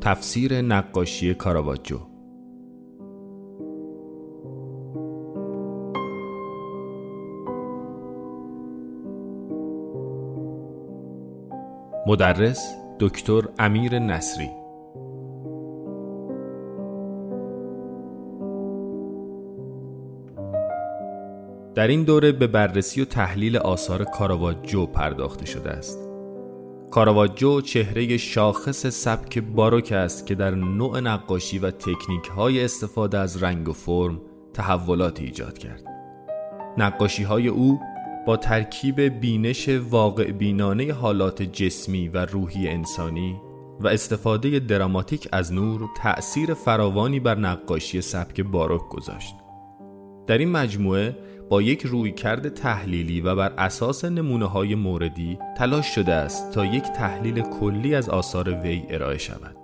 تفسیر نقاشی کاراواجو. مدرس دکتر امیر نصری. در این دوره به بررسی و تحلیل آثار کاراواجو پرداخته شده است. کاراواجو چهره شاخص سبک باروک است که در نوع نقاشی و تکنیک‌های استفاده از رنگ و فرم تحولاتی ایجاد کرد. نقاشی‌های او با ترکیب بینش واقع بینانه حالات جسمی و روحی انسانی و استفاده دراماتیک از نور تأثیر فراوانی بر نقاشی سبک باروک گذاشت. در این مجموعه با یک رویکرد تحلیلی و بر اساس نمونه‌های موردی تلاش شده است تا یک تحلیل کلی از آثار وی ارائه شود.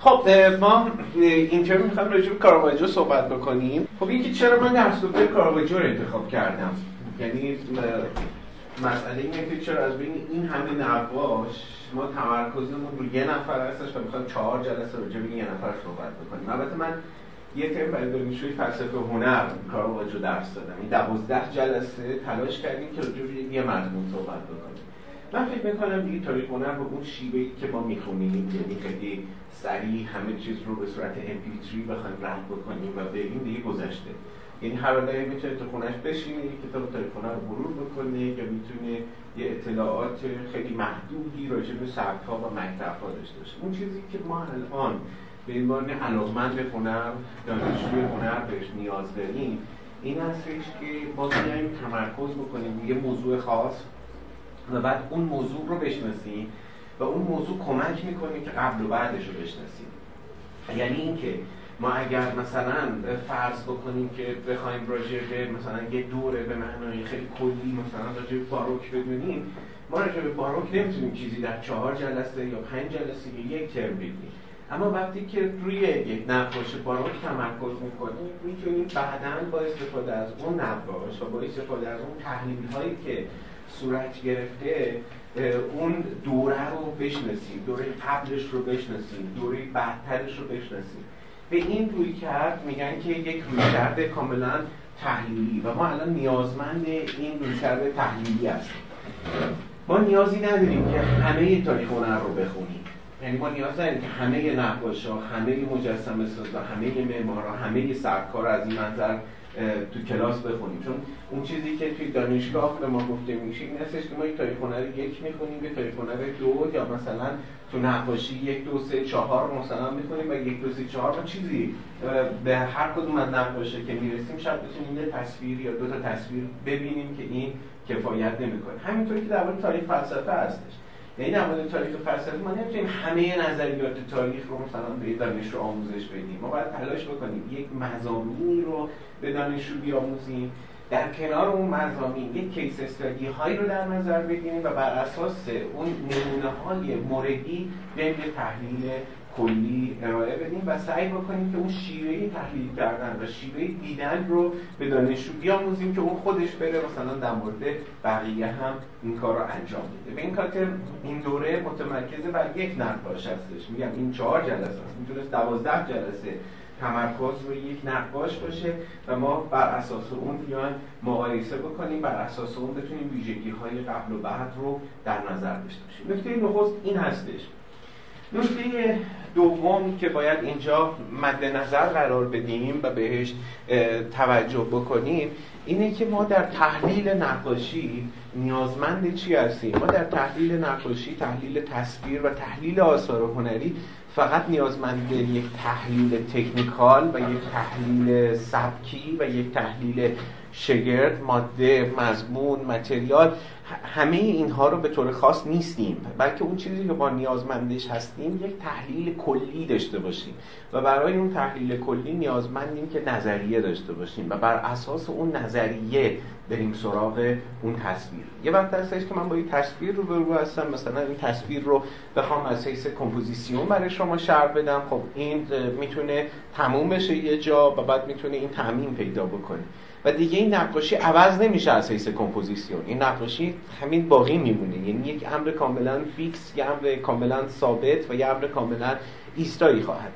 خب ما اینجا می‌خوایم راجع به کاراواجو صحبت بکنیم. خب اینکه چرا من در صورت کاراواجو رو انتخاب کردم، یعنی مسئله اینه که چرا از بین این همه نقاش ما تمرکزمون روی یه نفر هستش و میخوایم 4 جلسه راجع به یه نفر صحبت بکنیم. البته من یه ترم برای دانشجوی فلسفه هنر کاراواجو درس دادم. این 12 جلسه تلاش کردیم که راجع به یه مضمون صحبت بکنیم. من فکر میکنم دیگه تاریخ هنر به اون شیوهی که ما میخونیم، یعنی خیلی سریع همه چیز رو به صورت MP3 بخوایم رد بکنیم و ببینیم دیگه گذشته. یعنی هر آدمی میتونه تو خونه‌اش بشینه، یک کتاب تاریخ هنر رو مرور بکنه یا میتونه یه اطلاعات خیلی محدودی راجع به سبک‌ها و مکتب‌ها داشته باشه. اون چیزی که ما الان به عنوان علاقه‌مند به هنر، دانشجوی هنر بهش نیاز داریم، این هستش که ما بیایم تمرکز بکنیم روی موضوع خاص و بعد اون موضوع رو بشناسیم و اون موضوع کمک می‌کنه که قبل و بعدش رو بشناسیم. یعنی اینکه ما اگر مثلا فرض بکنیم که بخوایم راجع به مثلا یه دوره به معنای خیلی کلی مثلا راجع به باروک بدونیم، ما راجع به باروک نمیتونیم چیزی در 4 جلسه یا 5 جلسه یا یک ترم بگیم. اما وقتی که روی یک نقاش باروک تمرکز میکنیم، میتونیم بعداً با استفاده از اون نقاش و با استفاده از اون تحلیل‌هایی که صورت گرفته اون دوره رو بشناسیم، دوره قبلش رو بشناسیم، دوره بعدترش رو بشناسیم. به این رویکرد میگن که یک رویکرد کاملا تحلیلی و ما الان نیازمند این رویکرد تحلیلی هستیم. ما نیازی نداریم که همه تاریخ هنر رو بخونیم. یعنی ما نیاز نداریم که همه نقاشا، همه مجسمه‌سازا، همه معمارا، همه سبک‌ها از این منظر تو کلاس بخونیم، چون اون چیزی که توی دانشگاه به ما گفته میشه این هستش که ما یک تاریخ هنر 1 میخونیم، یک تاریخ هنر 2 یا مثلا تو نقاشی 1 2 3 4 مثلا میخونیم و 1 2 3 4 چیزی به هر کدوم از نقاشا که میرسیم شاید بتونیم یه تصویر یا 2 تا تصویر ببینیم که این کفایت نمیکنه. همینطوری که در مورد تاریخ فلسفه هستش، یعنی در مورد تاریخ فلسفه ما نمیتونیم همه نظریات تاریخ رو مثلا به دانشجو آموزش بدیم. ما باید تلاش بکنیم یک مضامینی رو به دانشجو بیاموزیم، در کنار اون مضامین یک کیس استادی هایی رو در نظر بگیریم و بر اساس اون نمونه‌های موردی به تحلیل کلی ارائه بدیم و سعی بکنیم که اون شیوهی تحلیل کردن و شیوهی دیدن رو به دانشجو بیاموزیم که اون خودش بره مثلا در مورد بقیه هم این کار رو انجام بده. به این خاطر این دوره متمرکز بر یک نقاش هستش. میگم این 4 جلسه است. میتونست 12 جلسه تمرکز روی یک نقاش باشه و ما بر اساس اون بیان مقایسه بکنیم، بر اساس اون بتونیم ویژگی‌های قبل و بعد رو در نظر داشته باشیم. نکته نخست این هستش. نکته دوم که باید اینجا مد نظر قرار بدیم و بهش توجه بکنیم اینه که ما در تحلیل نقاشی نیازمند چی هستیم؟ ما در تحلیل نقاشی، تحلیل تصویر و تحلیل آثار هنری فقط نیازمند یک تحلیل تکنیکال و یک تحلیل سبکی و یک تحلیل شگرد، ماده، مضمون، متریال، همه اینها رو به طور خاص نیستیم، بلکه اون چیزی که ما نیازمندش هستیم یک تحلیل کلی داشته باشیم و برای اون تحلیل کلی نیازمندیم که نظریه داشته باشیم و بر اساس اون نظریه بریم سراغ اون تصویر. یه وقت هستش که من با یه تصویر رو برو هستم، مثلا این تصویر رو بخوام از حیث کمپوزیسیون برای شما شرح بدم، خب این میتونه تموم بشه یه جا و بعد میتونه این تعمیم پیدا بکنه و دیگه این نقاشی عوض نمیشه از حیث کمپوزیسیون، این نقاشی همین باقی میمونه، یعنی یک امر کاملا فیکس، یک امر کاملا ثابت و یک امر کاملا ایستایی خواهد.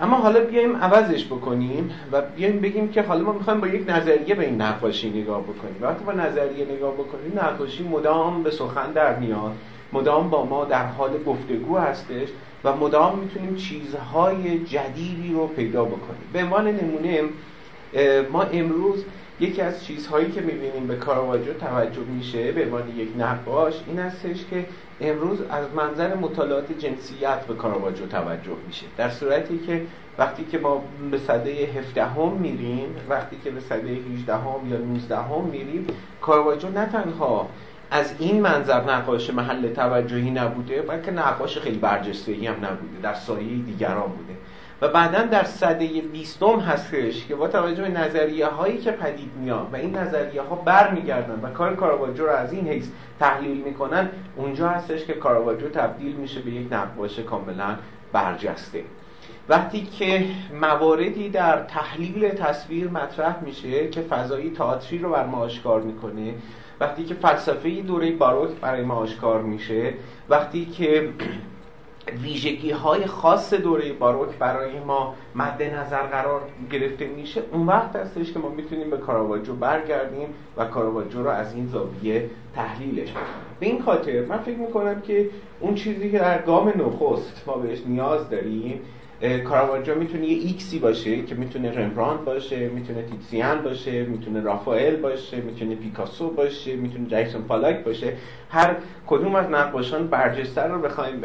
اما حالا بیایم عوضش بکنیم و بیایم بگیم که حالا ما میخوایم با یک نظریه به این نقاشی نگاه بکنیم. وقتی با نظریه نگاه بکنیم، نقاشی مدام به سخن در میاد، مدام با ما در حال گفتگو هستش و مدام میتونیم چیزهای جدیدی رو پیدا بکنیم. به عنوان نمونه ما امروز یکی از چیزهایی که میبینیم به کاراواجو توجه میشه به عنوان یک نقاش این هستش که امروز از منظر مطالعات جنسیت به کاراواجو توجه میشه، در صورتی که وقتی که ما به سده 17 میریم، وقتی که به سده 18 یا 19 میریم، کاراواجو نه تنها از این منظر نقاش محل توجهی نبوده، بلکه نقاش خیلی برجسته‌ای هم نبوده، در سایه دیگران بوده. و بعداً در سده 20 هستش که با توجه به نظریه هایی که پدید میاد و این نظریه ها برمیگردن و کار کاراواجو رو از این حیث تحلیل میکنن، اونجا هستش که کاراواجو تبدیل میشه به یک نقاش کاملا برجسته. وقتی که مواردی در تحلیل تصویر مطرح میشه که فضای تئاتری رو بر ما آشکار میکنه، وقتی که فلسفه دوره باروک برای ما آشکار میشه، وقتی که ویژگی‌های خاص دوره باروک برای ما مد نظر قرار گرفته میشه، اون وقت هستش که ما میتونیم به کاراواجو برگردیم و کاراواجو رو از این زاویه تحلیلش کنیم. به این خاطر من فکر میکنم که اون چیزی که در گام نخست ما بهش نیاز داریم، کاراواجو میتونه یه ایکسی باشه که میتونه رمبراند باشه، میتونه تیتسیان باشه، میتونه رافائل باشه، میتونه پیکاسو باشه، میتونه جکسون پالاک باشه. هر کدوم از نقاشان برجسته رو بخوایم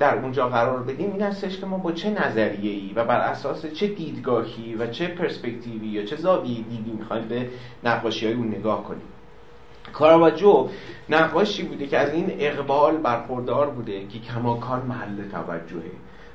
در اونجا قرار بدیم، این هستش که ما با چه نظریه‌ای و بر اساس چه دیدگاهی و چه پرسپکتیوی یا چه زاویه‌ای دیدی میخوایم به نقاشی‌های اون نگاه کنیم. کاراواجو نقاشی بوده که از این اقبال برخوردار بوده که کماکان محل توجهه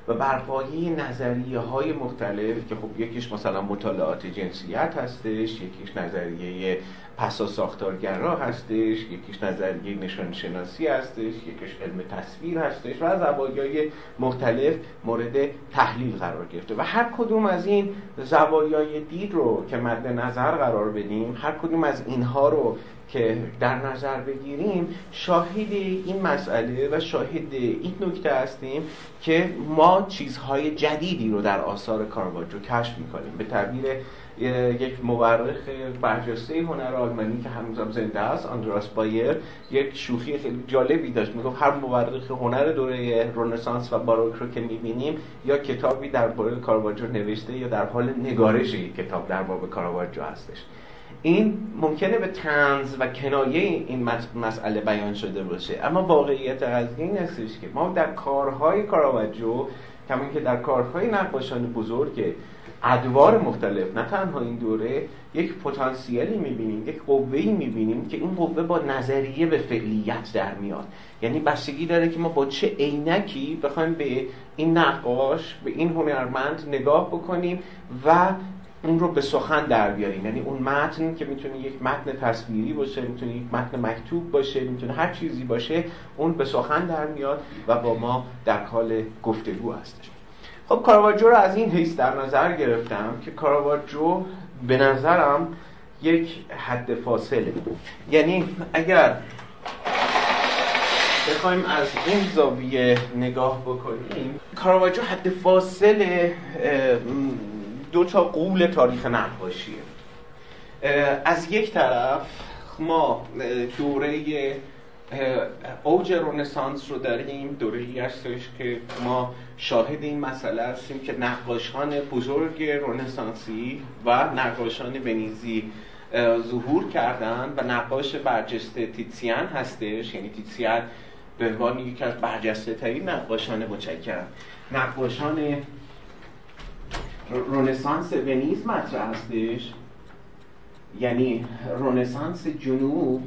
و برپایی نظریه‌های مختلف که خب یکیش مثلا مطالعات جنسیت هستش، یکیش نظریه پسا ساختارگرا هستش، یکیش نظریه نشانشناسی هستش، یکیش علم تصویر هستش و از زوایای مختلف مورد تحلیل قرار گرفته و هر کدوم از این زوایای دید رو که مد نظر قرار بدیم، هر کدوم از اینها رو که در نظر بگیریم، شاهد این مسئله و شاهد این نکته هستیم که ما چیزهای جدیدی رو در آثار کاراواجو کشف می‌کنیم. به تعبیر یک مورخ برجسته هنر آلمانی که هنوزم زنده است، آندراس بایر، یک شوخی خیلی جالبی داشت، میگفت هر مورخ هنر دوره رنسانس و باروک رو که می‌بینیم یا کتابی درباره کاراواجو نوشته یا در حال نگارش یک کتاب در باب کاراواجو هستش. این ممکنه به طنز و کنایه این مسئله بیان شده باشه، اما واقعیت قضیه این هستش که ما در کارهای کاراواجو کمون که در کارهای نقاشان بزرگ ادوار مختلف نه تنها این دوره یک پتانسیلی می‌بینیم، یک قوه‌ای می‌بینیم که این قوه با نظریه به فعلیت در میاد. یعنی بستگی داره که ما با چه عینکی بخوایم به این نقاش، به این هنرمند نگاه بکنیم و اون رو به سخن در بیاریم. یعنی اون متن که میتونه یک متن تصویری باشه، میتونه یک متن مکتوب باشه، میتونه هر چیزی باشه، اون به سخن در میاد و با ما در حال گفتگو هستش. خب کاراواجو رو از این حیث در نظر گرفتم که کاراواجو به نظرم یک حد فاصله، یعنی اگر بخوایم از این زاویه نگاه بکنیم، کاراواجو حد فاصله دو تا قول تاریخ نقاشیه. از یک طرف ما دوره اوج رنسانس رو داریم، دوره‌ای هستش که ما شاهد این مسئله هستیم که نقاشان بزرگ رنسانسی و نقاشان ونیزی ظهور کردن و نقاش برجسته تیتسیان هستش، یعنی تیتسیان به عنوان یکی از برجسته ترین نقاشان متشکل، نقاشان رنسانس ونیز مطرح هستش یعنی رنسانس جنوب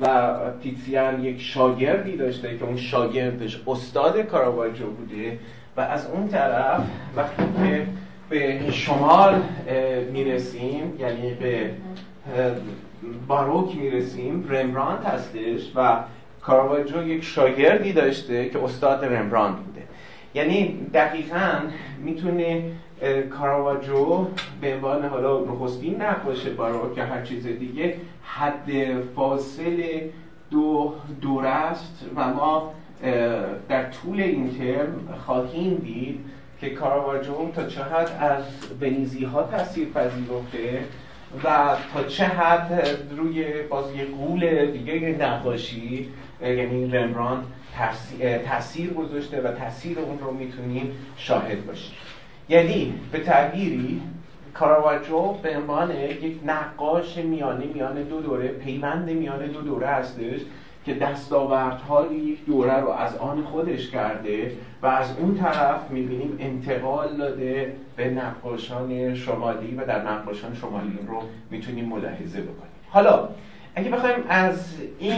و پیتسیر یک شاگردی داشته که اون شاگردش استاد کاراواجو بوده و از اون طرف وقتی که به شمال میرسیم، یعنی به باروک میرسیم، رمبرانت هستش و کاراواجو یک شاگردی داشته که استاد رمبرانت بوده. یعنی دقیقاً میتونه کاراواجو به عنوان حالا نخستین نقاش باروک یا هر چیز دیگه حد فاصل دو دوره است و ما در طول این ترم خواهیم دید که کاراواجو تا چه حد از ونیزی‌ها تأثیر پذیرفته و تا چه حد روی بازی قول دیگه نقاشی یعنی رمبرانت تأثیر گذاشته و تأثیر اون رو میتونیم شاهد باشیم. یعنی به تعبیری کاراواجو به عنوان یک نقاش میان دو دوره، پیوند میان دو دوره هستش که دستاوردهای یک دوره رو از آن خودش کرده و از اون طرف می‌بینیم انتقال داده به نقاشان شمالی و در نقاشان شمالی رو میتونیم ملاحظه بکنیم. حالا اگه بخوایم از این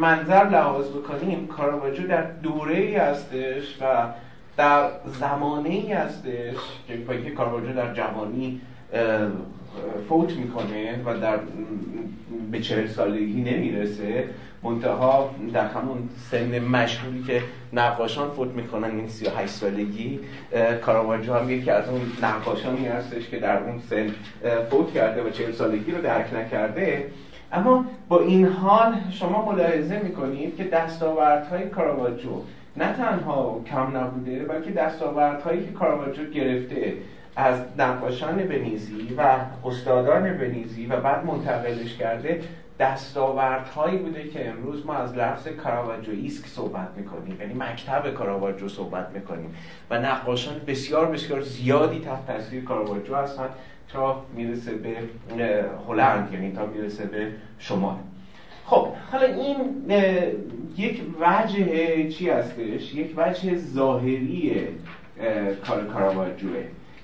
منظر لحاظ بکنیم، کاراواجو در دوره‌ای هستش و در زمانه‌ای هستش که پای کاراواجو در جوانی فوت میکنه و در به 40 سالگی نمیرسه، منتها در همون سن مشهوری که نقاشان فوت میکنن، این 38 سالگی، کاراواجو هم یکی از اون نقاشانی هستش که در اون سن فوت کرده و 40 سالگی رو درک نکرده. اما با این حال شما ملاحظه میکنید که دستاوردهای کاراواجو نه تنها کم نبوده، بلکه دستاوردهایی که کاراواجو گرفته از نقاشان ونیزی و استادان ونیزی و بعد منتقلش کرده، دستاوردهایی بوده که امروز ما از لفظ کاراواجویسک صحبت میکنیم، یعنی مکتب کاراواجو صحبت میکنیم و نقاشان بسیار بسیار زیادی تحت تاثیر کاراواجو هستن تا میرسه به هلند، یعنی تا میرسه به شمال. خب حالا این یک وجه چی هستش؟ یک وجه ظاهری کار کاراواجوه.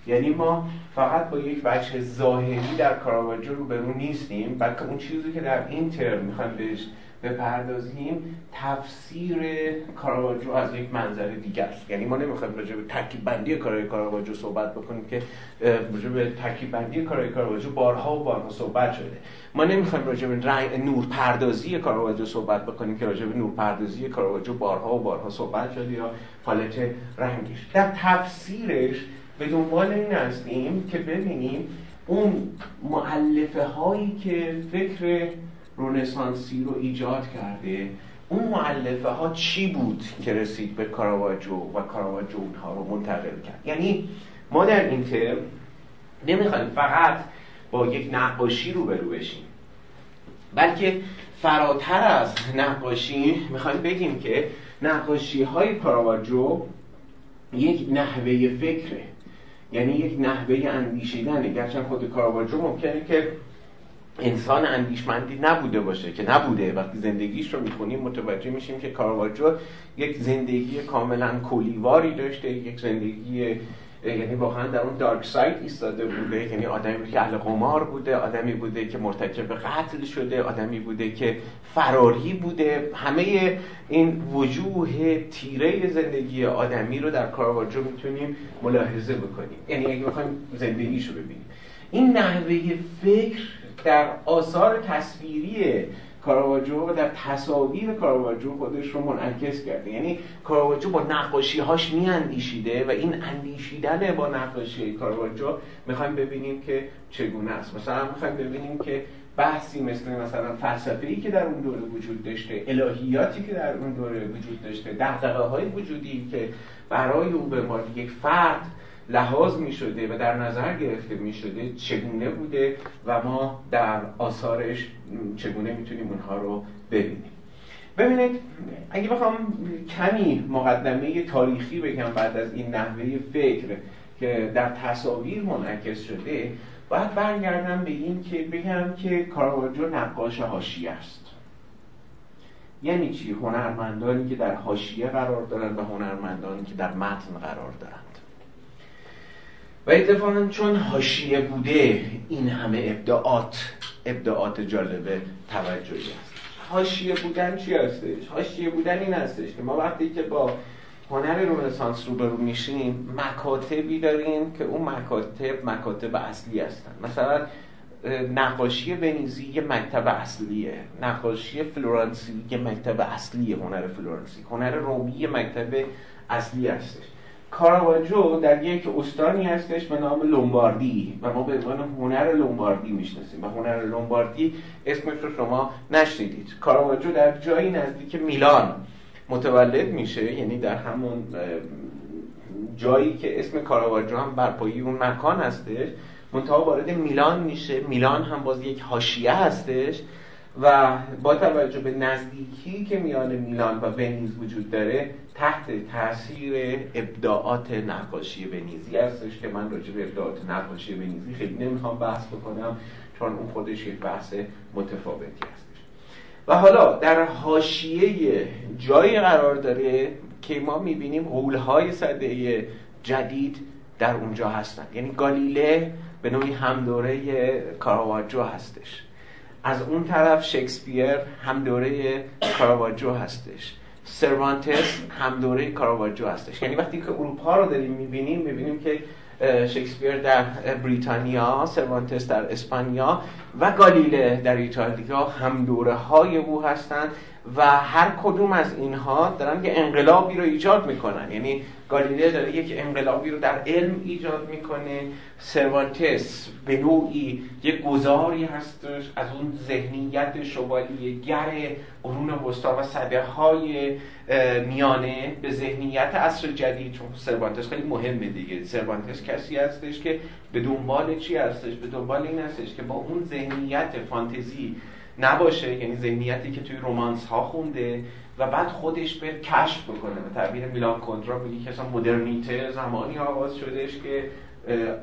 یعنی ما فقط با یک وجه ظاهری در کاراواجو روبرو نیستیم، بلکه اون چیزی که در این ترم میخوایم بهش بپردازیم تفسیر کاراواجو از یک منظر دیگه است. یعنی ما نمیخوایم راجع به ترکیب بندی کارهای کاراواجو صحبت بکنیم که راجع به ترکیب بندی کارهای کاراواجو بارها و بارها صحبت شده. ما نمیخوایم راجع به نورپردازی کاراواجو صحبت بکنیم که راجع به نورپردازی کاراواجو بارها و بارها صحبت شده یا پالت رنگش. در تفسیرش به دنبال این هستیم که ببینیم اون مؤلفه هایی که فکر رنسانسی رو ایجاد کرده، اون مؤلفه ها چی بود که رسید به کاراواجو و کاراواجو اونها رو منتقل کرد. یعنی ما در این ترم نمیخوایم فقط با یک نقاشی روبرو بشیم، بلکه فراتر از نقاشی میخوایم بگیم که نقاشی های کاراواجو یک نحوه فکره، یعنی یک نحوه اندیشیدنه. گرچه خود کاراواجو ممکنه که انسان اندیشمندی نبوده باشه، که نبوده. وقتی زندگیش رو می‌خونیم متوجه میشیم که کاراواجو یک زندگی کاملاً کلیواری داشته، یک زندگی یعنی واقعاً در اون دارک ساید ایستاده بوده، یعنی آدمی بوده که اهل قمار بوده، آدمی بوده که مرتکب قتل شده، آدمی بوده که فراری بوده. همه این وجوه تیره زندگی آدمی رو در کاراواجو میتونیم ملاحظه بکنیم. یعنی اگه بخوایم زندگیشو ببینیم، این نحوه فکر در آثار تصویری کاراواجو و در تصاویر کاراواجو خودش رو منعکس کرده. یعنی کاراواجو با نقاشی‌هاش میاندیشیده و این اندیشیدن با نقاشی کاراواجو میخوایم ببینیم که چگونه است. مثلا میخوایم ببینیم که بحثی مثل مثلا فلسفه‌ای که در اون دوره وجود داشته، الهیاتی که در اون دوره وجود داشته، دغدغه‌های وجودی که برای او به عنوان یک فرد لحاظ می شده و در نظر گرفته می شده چگونه بوده و ما در آثارش چگونه می تونیم اونها رو ببینیم. ببینید اگه بخوام کمی مقدمه تاریخی بگم بعد از این نحوه فکر که در تصاویر منعکس شده، باید برگردم به این که بگم که کاراواجو نقاش حاشیه است. یعنی چی؟ هنرمندانی که در حاشیه قرار دارند و هنرمندانی که در متن قرار دارند. و اتفاقاً چون حاشیه بوده این همه ابداعات ابداعات جالب توجهی هست. حاشیه بودن چی هستش؟ حاشیه بودن این هستش که ما وقتی که با هنر رنسانس روبرو میشیم مکاتبی داریم که اون مکاتب اصلی هستن. مثلا نقاشی ونیزی یه مکتب اصلیه، نقاشی فلورانسی یه مکتب اصلیه، هنر فلورانسی، هنر رومی یه مکتب اصلی هستش. کاراواجو در یک استانی هستش به نام لومباردی و ما به عنوان هنر لومباردی میشناسیم و هنر لومباردی اسمش رو شما نشنیدید. کاراواجو در جایی نزدیک میلان متولد میشه، یعنی در همون جایی که اسم کاراواجو هم برپایی اون مکان هستش، منتها وارد میلان میشه. میلان هم باز یک حاشیه هستش و با توجه به نزدیکی که میان میلان و ونیز وجود داره تحت تاثیر ابداعات نقاشی ونیزی هستش که من راجع به ابداعات نقاشی ونیزی خیلی نمیخوام بحث بکنم چون اون خودش یک بحث متفاوتی هستش. و حالا در حاشیه جایی قرار داره که ما میبینیم غول‌های سده جدید در اونجا هستن، یعنی گالیله به نوعی همدوره کاراواجو هستش، از اون طرف شکسپیر همدوره کاراواجو هستش، سروانتس همدوره کاراواجو هستش. یعنی وقتی که اروپا رو داریم میبینیم که شکسپیر در بریتانیا، سروانتس در اسپانیا و گالیله در ایتالیا همدوره های او هستند و هر کدوم از اینها دارن که انقلابی رو ایجاد میکنن. یعنی گالیله داره یک انقلابی رو در علم ایجاد میکنه، سروانتس به نوعی یک گذاری هستش از اون ذهنیت شوالیه گر قرون وسطا و سده های میانه به ذهنیت عصر جدید، چون سروانتس خیلی مهمه دیگه. سروانتس کسی هستش که به دنبال چی هستش؟ به دنبال این هستش که با اون ذهنیت فانتزی نباشه، یعنی ذهنیتی که توی رومانس ها خونده و بعد خودش به کشف بکنه. به تعبیر میلان کندرا میگه که اصلا مدرنیته زمانی آغاز شدش که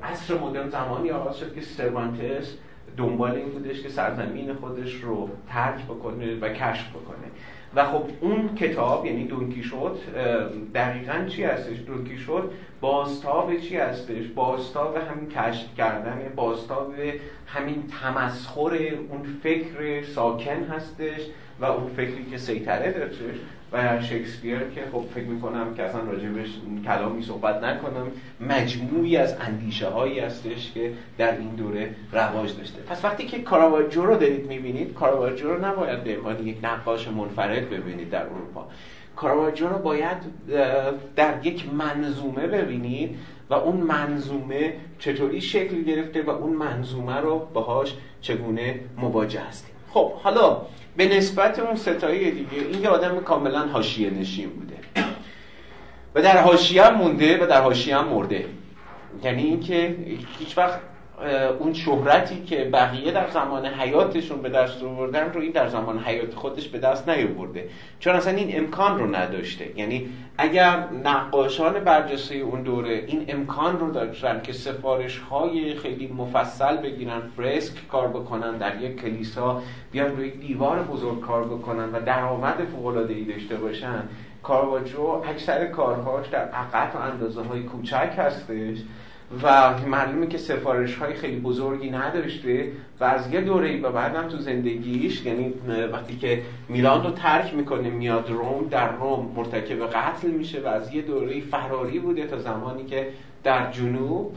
عصر مدرن زمانی آغاز شد که سروانتس دنبال این بودش که سرزمین خودش رو ترک بکنه و کشف بکنه. و خب اون کتاب یعنی دونکیشوت دقیقاً چی هستش؟ دونکیشوت بازتاب چی هستش؟ بازتاب همین کشف کردن، بازتاب همین تمسخر اون فکر ساکن هستش و اون فکری که سیطره داشتش. و شکسپیر که خب فکر میکنم که اصلا راجبش کلامی صحبت نکنم، مجموعی از اندیشه هایی هستش که در این دوره رواج داشته. پس وقتی که کاراواجو رو دارید میبینید، کاراواجو رو نباید به عنوان یک نقاش منفرد ببینید در اروپا، کاراواجو رو باید در یک منظومه ببینید و اون منظومه چطوری شکل گرفته و اون منظومه رو باهاش چگونه مواجه هستیم. خب حالا به نسبت اون ستایی دیگه، این یه آدم کاملا حاشیه نشین بوده و در حاشیه هم مونده و در حاشیه هم مرده. یعنی اینکه هیچ وقت اون شهرتی که بقیه در زمان حیاتشون به دست آوردن رو این در زمان حیات خودش به دست نیاورده، چون اصلا این امکان رو نداشته. یعنی اگر نقاشان برجسته اون دوره این امکان رو داشتن که سفارش‌های خیلی مفصل بگیرن، فرسک کار بکنن، در یک کلیسا بیان روی دیوار بزرگ کار بکنن و درآمد فوق‌العاده‌ای داشته باشن، کاراواجو اکثر کارهاش در عقد و اندازه‌های کوچک هستش و معلومه که سفارش‌های خیلی بزرگی نداشته و از یه دوره‌ای به بعد هم تو زندگیش، یعنی وقتی که میلان رو ترک میکنه میاد روم، در روم مرتکب قتل میشه و از یه دوره‌ای فراری بوده تا زمانی که در جنوب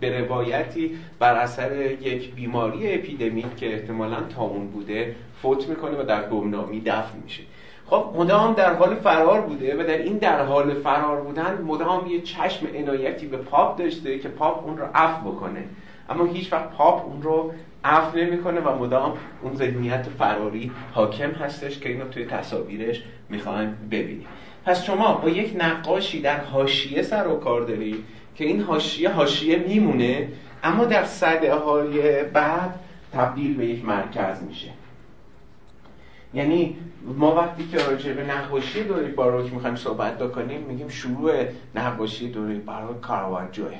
به روایتی بر اثر یک بیماری اپیدمیک که احتمالاً طاعون بوده فوت میکنه و در گمنامی دفن میشه. خب مدام در حال فرار بوده و در این در حال فرار بودن مدام یه چشم عنایتی به پاپ داشته که پاپ اون رو عفو بکنه، اما هیچ وقت پاپ اون رو عفو نمیکنه و مدام اون ذهنیت فراری حاکم هستش که اینو توی تصاویرش میخوایم ببینیم. پس شما با یک نقاشی در حاشیه سر و کار دارید که این حاشیه میمونه، اما در صده های بعد تبدیل به یک مرکز میشه. یعنی ما وقتی که راجع به نقاشی دوره باروک میخوایم صحبت بکنیم میگیم شروع نقاشی دوره باروک کاراواجوه.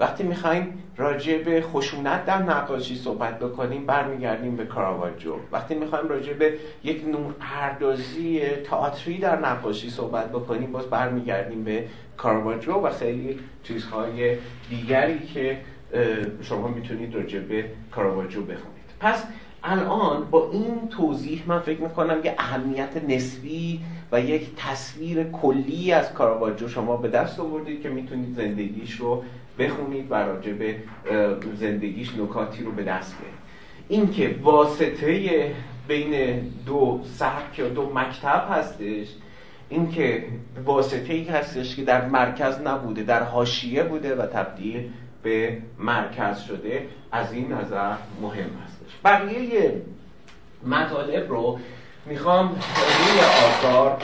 وقتی میخوایم راجع به خشونت در نقاشی صحبت بکنیم برمیگردیم به کاراواجو. وقتی میخوایم راجع به یک نورپردازی تئاتری در نقاشی صحبت بکنیم باز برمیگردیم به کاراواجو و خیلی چیزهای دیگری که شما میتونید راجع به کاراواجو بخونید. پس الان با این توضیح من فکر میکنم که اهمیت نسبی و یک تصویر کلی از کاراواجو شما به دست آوردید که میتونید زندگیش رو بخونید و راجع به زندگیش نکاتی رو به دست بیارید. این که واسطه بین دو سبک یا دو مکتب هستش، این که واسطه‌ای هستش که در مرکز نبوده، در حاشیه بوده و تبدیل به مرکز شده، از این نظر مهم هستش. بقیه مطالب رو میخوام روی آثار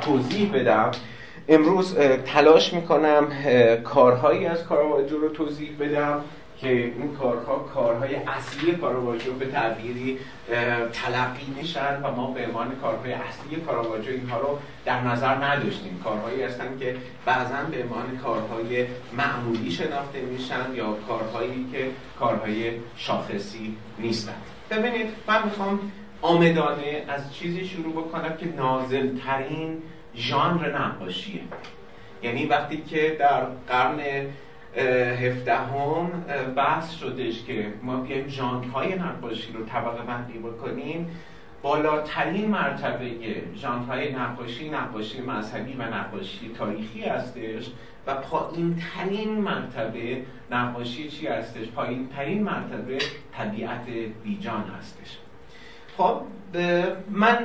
توضیح بدم. امروز تلاش میکنم کارهایی از کاراواجو رو توضیح بدم که این کارها کارهای اصلی کاراواجو به تعبیری تلقی میشن و ما به عنوان کارهای اصلی کاراواجو اینها رو در نظر نداشتیم. کارهایی هستن که بعضا به عنوان کارهای معمولی شناخته میشن یا کارهایی که کارهای شاخصی نیستن. ببینید من میخوام آمدانه از چیزی شروع بکنم که نازل‌ترین ژانر نقاشیه. یعنی وقتی که در قرن 17 بحث شدش که ما بیایم ژانرهای نقاشی رو طبقه بندی بکنیم، بالاترین مرتبه ژانرهای نقاشی، نقاشی مذهبی و نقاشی تاریخی هستش و پایین‌ترین مرتبه نقاشی چی هستش؟ پایین‌ترین مرتبه طبیعت بیجان هستش. خب من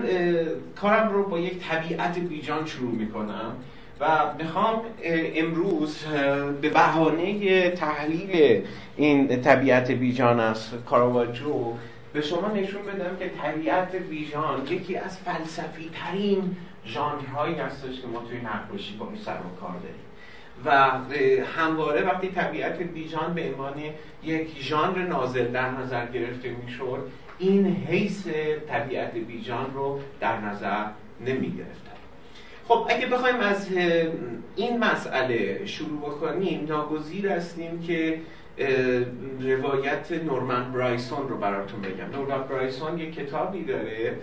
کارم رو با یک طبیعت بیجان شروع میکنم و میخوام امروز به بهانه تحلیل این طبیعت بیجان از کاراواجو به شما نشون بدم که طبیعت بیجان یکی از فلسفی ترین ژانرهایی هستش که ما توی نقاشی با سر و کار داریم و همواره وقتی طبیعت بیجان به عنوان یک ژانر نازل در نظر گرفته میشد، این حیث طبیعت بیجان رو در نظر نمی گرفتن. خب اگه بخوایم از این مسئله شروع بکنیم، ناگزیر هستیم که روایت نورمن برایسون رو براتون بگم. نورمن برایسون یک کتابی داره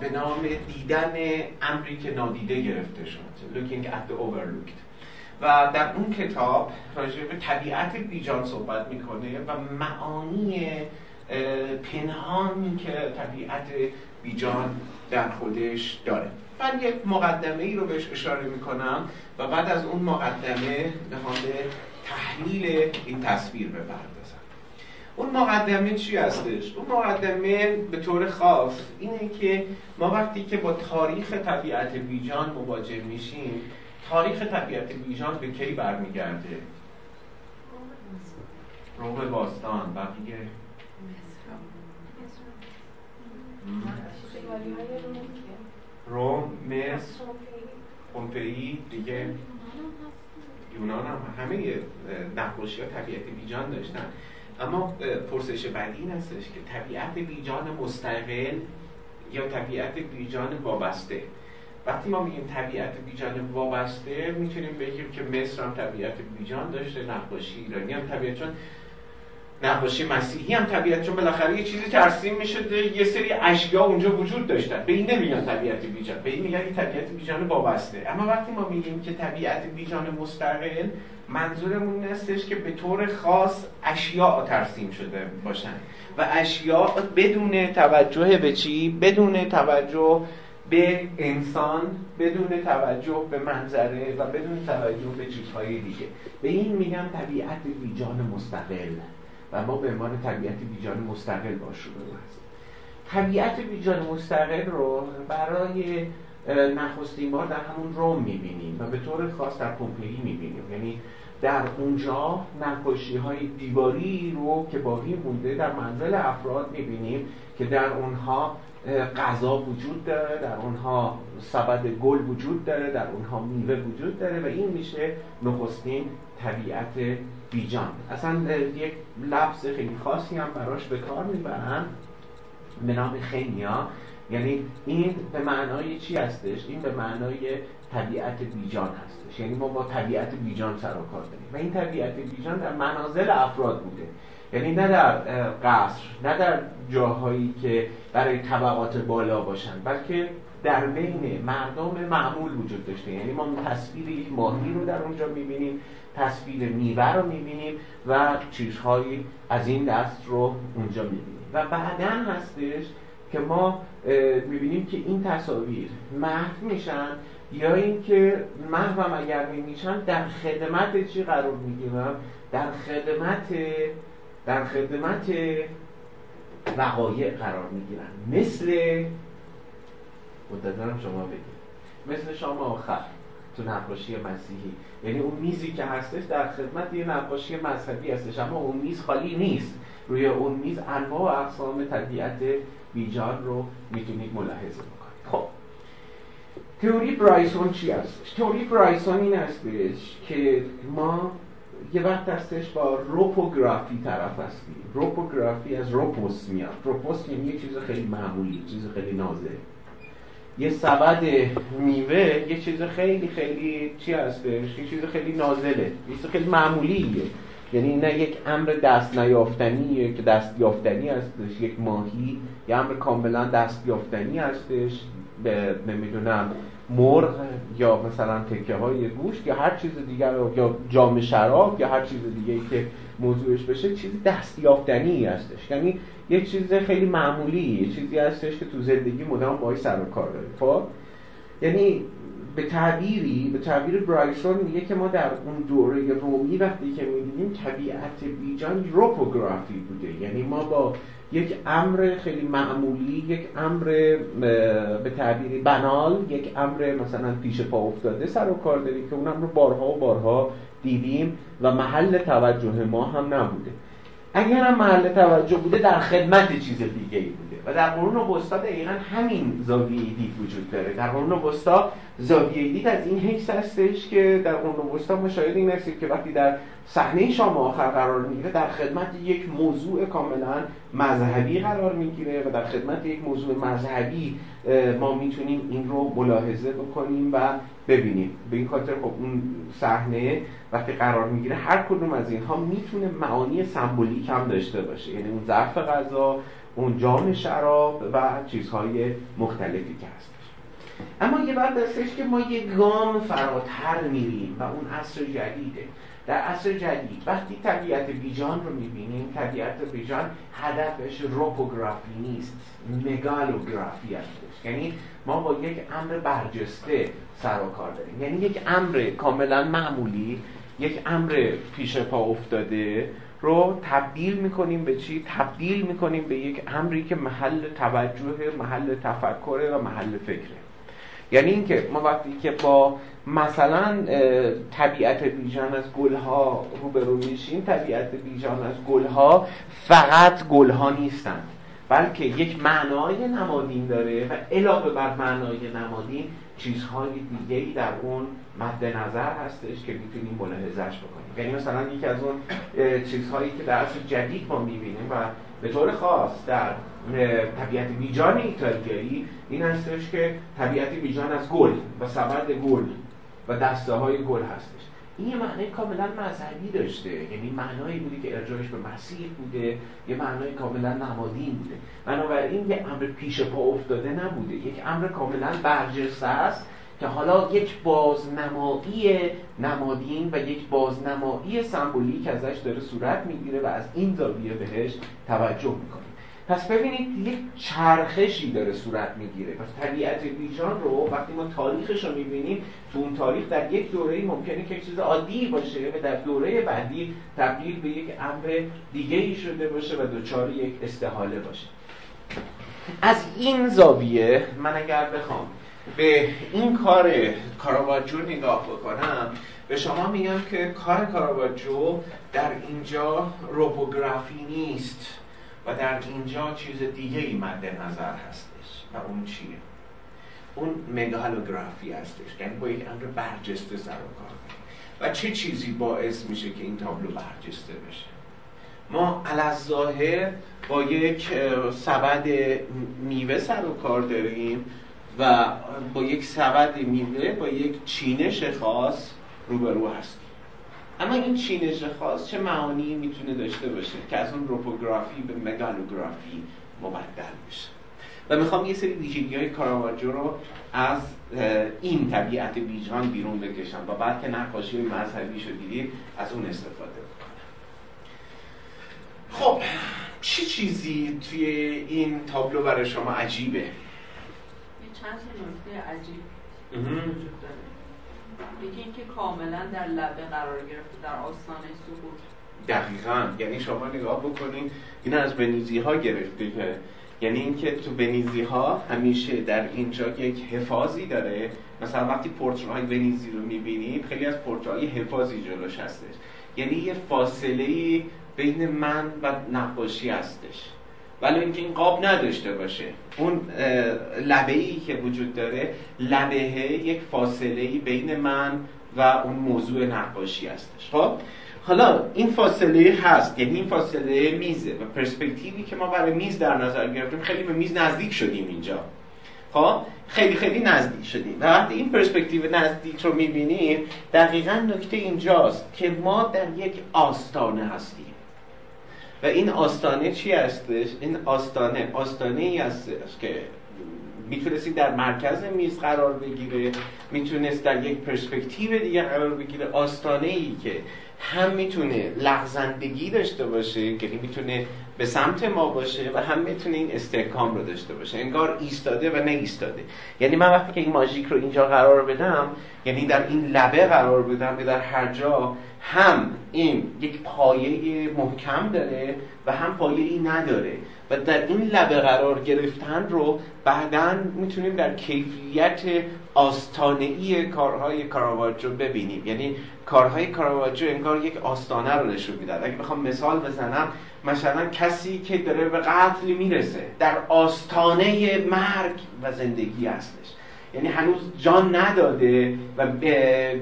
به نام دیدن امری که نادیده گرفته شد، Looking at the Overlooked، و در اون کتاب راجع به طبیعت بیجان صحبت میکنه و معانی پنهانی که طبیعت بیجان در خودش داره. من یک مقدمه ای رو بهش اشاره میکنم و بعد از اون مقدمه میخوام به تحلیل این تصویر بپردازم. اون مقدمه چی هستش؟ اون مقدمه به طور خاص اینه که ما وقتی که با تاریخ طبیعت بیجان مواجه میشیم، تاریخ طبیعت بیجان به کی برمیگرده؟ روم باستان و دیگه روم، مصر، پومپئی، دیگه یونان هم همه نقاشی‌ها طبیعت بیجان داشتن. اما پرسش بعدی این هستش که طبیعت بیجان مستقل یا طبیعت بیجان وابسته. وقتی ما میگیم طبیعت بیجان وابسته میتونیم بگیم که مصر هم طبیعت بیجان داشته، نقاشی ایرانی هم طبیعت، چون نقاشی مسیحی هم طبیعت، چون بالاخره یه چیزی ترسیم میشه، یه سری اشیا اونجا وجود داشتن، به این نمیگن طبیعت بیجان، به این میگن این طبیعت بیجان وابسته. اما وقتی ما میگیم که طبیعت بیجان مستقل، منظورمون این هستش که به طور خاص اشیا ترسیم شده باشن و اشیا بدون توجه به چی؟ بدون توجه به انسان، بدون توجه به منظره و بدون توجه به چیزهای دیگه. به این میگن طبیعت بیجان مستقل و ما به عنوان طبیعت بیجان مستقل باشیم. طبیعت بیجان مستقل رو برای نخستین بار در همون روم میبینیم و به طور خاص در پومپئی میبینیم. یعنی در اونجا نقاشی‌های دیواری رو که باقی مونده در منزل افراد میبینیم که در اونها غذا وجود داره، در اونها سبد گل وجود داره، در اونها میوه وجود داره و این میشه نخستین طبیعت بیجان. اصلا یک لفظ خیلی خاصی هم براش به کار میبرن به نام خینیا. یعنی این به معنای چی هستش؟ این به معنای طبیعت بیجان هستش. یعنی ما با طبیعت بیجان سر و کار داریم و این طبیعت بیجان در منازل افراد بوده. یعنی نه در قصر، نه در جاهایی که برای طبقات بالا باشن، بلکه در بین مردم معمول وجود داشته. یعنی ما تصویر یک ماهی رو در اونجا می‌بینیم، تصویر میوه رو می‌بینیم و چیزهایی از این دست رو اونجا می‌بینیم. و بعداً هستش که ما می‌بینیم که این تصاویر محو میشن یا اینکه محو هم اگر نمیشن در خدمت چی قرار می‌گیرن؟ در خدمت وقایع قرار می‌گیرن. منتظرم شما بگید مثل شام آخر تو نقاشی مسیحی، یعنی اون میزی که هستش در خدمت یه نقاشی مذهبی هستش، اما اون میز خالی نیست. روی اون میز انواع و اقسام طبیعت بیجان رو میتونید ملاحظه بکنید. خب تئوری برایسون چی هستش؟ تئوری برایسون این هستش که ما یه وقت هستش با روپوگرافی طرف هستیم. روپوگرافی از روپوس میاد. روپوس یعنی یه چیز خیلی معمولی، چیز خیلی نازه، یه سبد میوه، یه چیز خیلی خیلی چی هستش؟ یه چیز خیلی نازله، یه چیز خیلی معمولیه. یعنی نه یک امر دست نیافتنیه که دست یافتنی هستش، یک ماهی یه امر کاملا دست یافتنی هستش، نمیدونم مرغ یا مثلا تکه های گوشت یا هر چیز دیگر یا جام شراب یا هر چیز دیگه‌ای که موضوعش بشه چیز دست یافتنی هستش. یعنی یه چیز خیلی معمولی، چیزی هستش که تو زندگی مدام باهاش سر و کار داره. خب یعنی به تعبیر برایسون میگه که ما در اون دوره رومی وقتی که می‌دیدیم طبیعت بیجان روپوگرافی بوده. یعنی ما با یک امر خیلی معمولی، یک امر به تعبیری بنال، یک امر مثلا پیش پا افتاده سر و کار داریم که اونم رو بارها و بارها دیدیم و محل توجه ما هم نبوده. اگر هم محل توجه بوده در خدمت چیز دیگه‌ای بوده. و در قرون وسطا دقیقاً همین زاویه‌ی دید وجود داره. در قرون وسطا زاویه‌ی دید از این حیث هستش که در قرون وسطا مشاهده این هستیم که وقتی در صحنه شام آخر قرار میگیره در خدمت یک موضوع کاملاً مذهبی قرار میگیره و در خدمت یک موضوع مذهبی ما میتونیم این رو ملاحظه بکنیم و ببینیم. به این خاطر خب اون صحنه وقتی قرار میگیره هر کدوم از اینها میتونه معانی سمبولیک هم داشته باشه. یعنی اون ظرف غذا، اون جام شراب و چیزهای مختلفی که هستش. اما یه بعد هستش که ما یه گام فراتر میریم و اون عصر جدیده. در عصر جدید وقتی طبیعت بیجان رو میبینیم، طبیعت بیجان هدفش روپوگرافی نیست، مگالوگرافی هستش. یعنی ما با یک امر برجسته سر و کار داریم. یعنی یک امر کاملا معمولی، یک امر پیش پا افتاده رو تبدیل میکنیم به چی؟ تبدیل میکنیم به یک امری که محل توجه، محل تفکر و محل فکره. یعنی اینکه ما وقتی که با مثلا طبیعت بیجان از گلها روبرو میشیم، طبیعت بیجان از گلها فقط گلها نیستند، بلکه یک معنای نمادین داره و علاوه بر معنای نمادین چیزهای دیگه‌ای در اون مد نظر هستش که میتونیم ملاحظه‌اش بکنیم. یعنی مثلا یکی از اون چیزهایی که در عصر جدید ما میبینیم و به طور خاص در طبیعت بیجان ایتالیایی این هستش که طبیعت بیجان از گل و سبد گل و دسته های گل هستش. این یه معنی کاملا مذهبی داشته، یعنی معنایی بوده که ارجاعش به مسیح بوده، یه معنای کاملا نمادین بوده. بنابراین یه امر پیش پا افتاده نبوده، یک امر کاملا برجسته است که حالا یک بازنمایی نمادین و یک بازنمایی سمبولیک ازش داره صورت میگیره و از این زاویه بهش توجه میکنیم. پس ببینید یک چرخشی داره صورت میگیره. پس طبیعت بیجان رو وقتی ما تاریخش رو میبینیم، تو اون تاریخ در یک دوره‌ای ممکنه که یک چیز عادی باشه و در دوره بعدی تبدیل به یک امر دیگه‌ای شده باشه و دچار یک استحاله باشه. از این زاویه من اگر بخوام به این کار کاراواجو نگاه بکنم، به شما میگم که کار کاراواجو در اینجا روپوگرافی نیست و در اینجا چیز دیگه‌ای مد نظر هستش. و اون چیه؟ اون مگالوگرافی هستش. یعنی با یک امر برجسته سر و کار داره. و چه چیزی باعث میشه که این تابلو برجسته بشه؟ ما علاوه با یک سبد میوه سر و کار داریم و با یک سبد میوه با یک چینش خاص روبرو هستیم. اما این چینش خاص چه معانی میتونه داشته باشه که از اون روپوگرافی به مگالوگرافی مبدل بشه؟ و میخوام یه سری ویژگی‌های کاراواجو رو از این طبیعت بیجان بیرون بکشم و بعد که نقاشی مذهبیشو دیدید از اون استفاده کنم. خب چه چیزی توی این تابلو برای شما عجیبه؟ یه چند نکته عجیب وجود داره. یکی اینکه کاملا در لبه قرار گرفته، در آستانه سقوط. دقیقاً، یعنی شما نگاه بکنید این از بنیزی‌ها گرفته که یعنی اینکه تو ونیزی‌ها همیشه در اینجا یک حفاظی داره. مثلا وقتی پورترهای ونیزی رو می‌بینید خیلی از پورترهای حفاظی جلوش هستش، یعنی یه فاصله‌ای بین من و نقاشی هستش، ولی اینکه این قاب نداشته باشه. اون لبه‌ای که وجود داره، لبهه یک فاصله‌ای بین من و اون موضوع نقاشی هستش. خب حالا این فاصله هست، یعنی این فاصله میزه و پرسپکتیوی که ما برای میز در نظر گرفتیم خیلی به میز نزدیک شدیم اینجا. خب خیلی نزدیک شدیم. وقتی این پرسپکتیو نزدیک رو می‌بینیم، دقیقاً نکته اینجاست که ما در یک آستانه هستیم. و این آستانه چی هستش؟ این آستانه‌ای هستش که میتونستی در مرکز میز قرار بگیره، میتونست در یک پرسپکتیو دیگه قرار بگیره. آستانه‌ای که هم میتونه لغزندگی داشته باشه، که میتونه به سمت ما باشه، و هم میتونه این استحکام رو داشته باشه، انگار ایستاده و نه ایستاده. یعنی من وقتی که این ماژیک رو اینجا قرار بدم، یعنی در این لبه قرار بدم، که در هر جا هم این یک پایه محکم داره و هم پایه‌ای نداره، و در این لبه قرار گرفتن رو بعداً میتونیم در کیفیت آستانه‌ای کارهای کاراواجو ببینیم. یعنی کارهای کاراواجو انگار یک آستانه رو نشون میدن. اگه بخوام مثال بزنم، مثلا کسی که داره به قتل میرسه، در آستانه مرگ و زندگی هستش، یعنی هنوز جان نداده و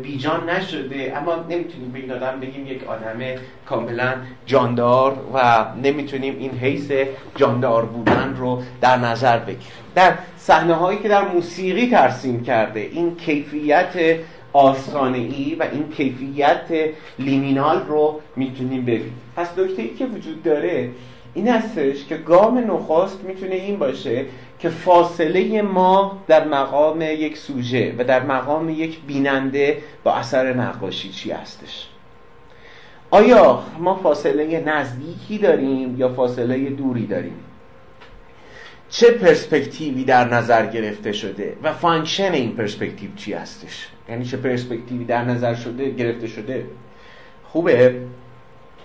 بی جان نشده، اما نمیتونیم به این آدم بگیم یک آدم کاملا جاندار، و نمیتونیم این حیث جاندار بودن رو در نظر بگیریم. در صحنه هایی که در موسیقی ترسیم کرده، این کیفیت آستانه‌ای و این کیفیت لیمینال رو میتونیم ببینیم. پس نکته‌ای که وجود داره این هستش که گام نخست میتونه این باشه که فاصله ما در مقام یک سوژه و در مقام یک بیننده با اثر نقاشی چی هستش. آیا ما فاصله نزدیکی داریم یا فاصله دوری داریم؟ چه پرسپکتیوی در نظر گرفته شده و فانکشن این پرسپکتیو چی هستش؟ یعنی چه پرسپکتیوی در نظر شده گرفته شده. خوبه،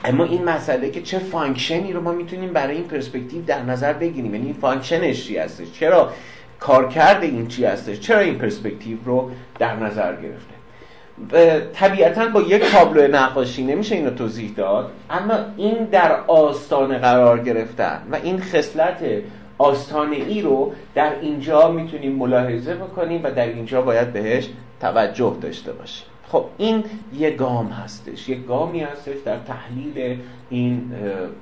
اما این مسئله که چه فانکشنی رو ما میتونیم برای این پرسپکتیو در نظر بگیریم، یعنی این فانکشنش چی هستش، چرا کارکرد این چی هستش، چرا این پرسپکتیو رو در نظر گرفته. طبیعتاً با یک تابلو نقاشی نمیشه اینو توضیح داد، اما این در آستانه قرار گرفتن و این خصلت آستانه‌ای رو در اینجا میتونیم ملاحظه بکنیم و در اینجا باید بهش توجه داشته باشیم. خب این یه گام هستش، یه گامی هستش در تحلیل این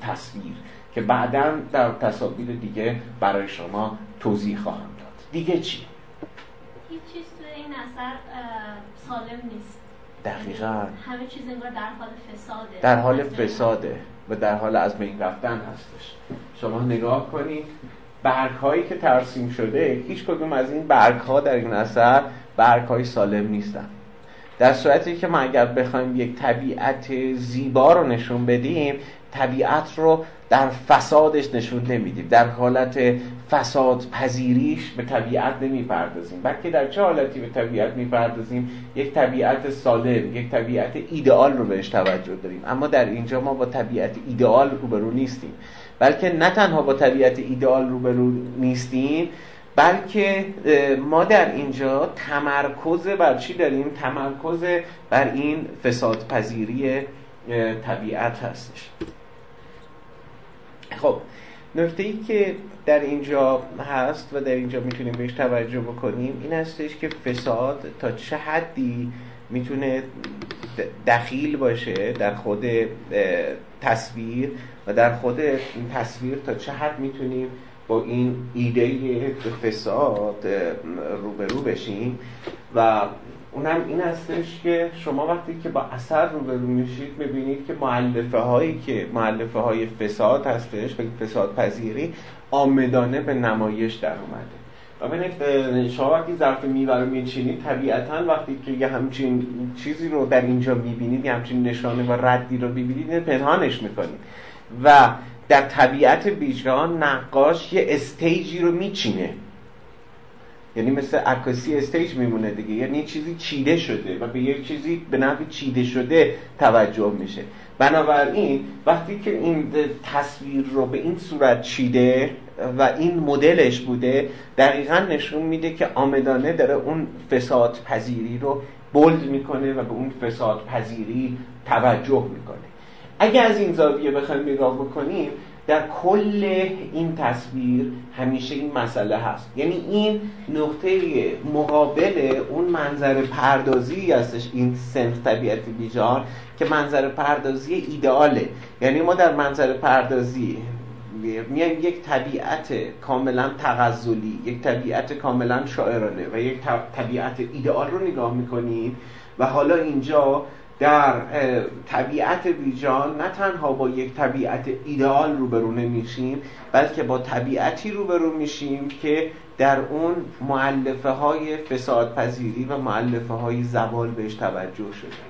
تصویر که بعداً در تصاویر دیگه برای شما توضیح خواهم داد. دیگه چی؟ هیچ چیز توی این اثر سالم نیست. دقیقاً. همه چیز انگار در حال فساده. در حال فساده و در حال از بین رفتن هستش. شما نگاه کنید، برگ‌هایی که ترسیم شده، هیچ کدوم از این برگ‌ها در این اثر برگ‌های سالم نیستن. در صورتی که ما اگر بخوایم یک طبیعت زیبا رو نشون بدیم، طبیعت رو در فسادش نشون نمیدیم، در حالت فساد پذیریش به طبیعت نمیپردازیم، بلکه در چه حالتی به طبیعت میپردازیم؟ یک طبیعت سالم، یک طبیعت ایدئال رو بهش توجه داریم. اما در اینجا ما با طبیعت ایدئال روبرو نیستیم، بلکه نه تنها با طبیعت ایدئال روبرو نیستیم، بلکه ما در اینجا تمرکز بر چی داریم؟ تمرکز بر این فسادپذیری طبیعت هستش. خب نکته‌ای که در اینجا هست و در اینجا میتونیم بهش توجه بکنیم این هستش که فساد تا چه حدی میتونه دخیل باشه در خود تصویر، و در خود این تصویر تا چه حد میتونیم با این ایده فساد روبرو بشیم. و اونم این هستش که شما وقتی که با اثر روبرو میشید میبینید که مؤلفه‌های فساد هستش و فساد پذیری عامدانه به نمایش در اومده. و ببینید شما وقتی ظرف میوه رو میچینید طبیعتاً وقتی که یه همچین چیزی رو در اینجا میبینید، یه همچین نشانه و ردی رو میبینید پنهانش میکنید و در طبیعت بیجان نقاش یه استیجی رو میچینه، یعنی مثل عکاسی استیج میمونه دیگه، یعنی چیزی چیده شده و به یه چیزی به نحوی چیده شده توجه میشه. بنابراین وقتی که این تصویر رو به این صورت چیده و این مدلش بوده دقیقاً نشون میده که عامدانه داره اون فساد پذیری رو بولد میکنه و به اون فساد پذیری توجه میکنه. اگه از این زاویه بخوایم نگاه بکنیم در کل این تصویر همیشه این مسئله هست، یعنی این نقطه مقابل اون منظر پردازی هستش، این سنف طبیعت بیجار که منظر پردازی ایدئاله. یعنی ما در منظر پردازی میایم یک طبیعت کاملا تغزلی، یک طبیعت کاملا شاعرانه و یک طبیعت ایدئال رو نگاه میکنیم و حالا اینجا در طبیعت بیجان نه تنها با یک طبیعت ایدئال روبرو نمیشیم بلکه با طبیعتی روبرو میشیم که در اون مؤلفه‌های فسادپذیری و مؤلفه‌های زوال بهش توجه شده.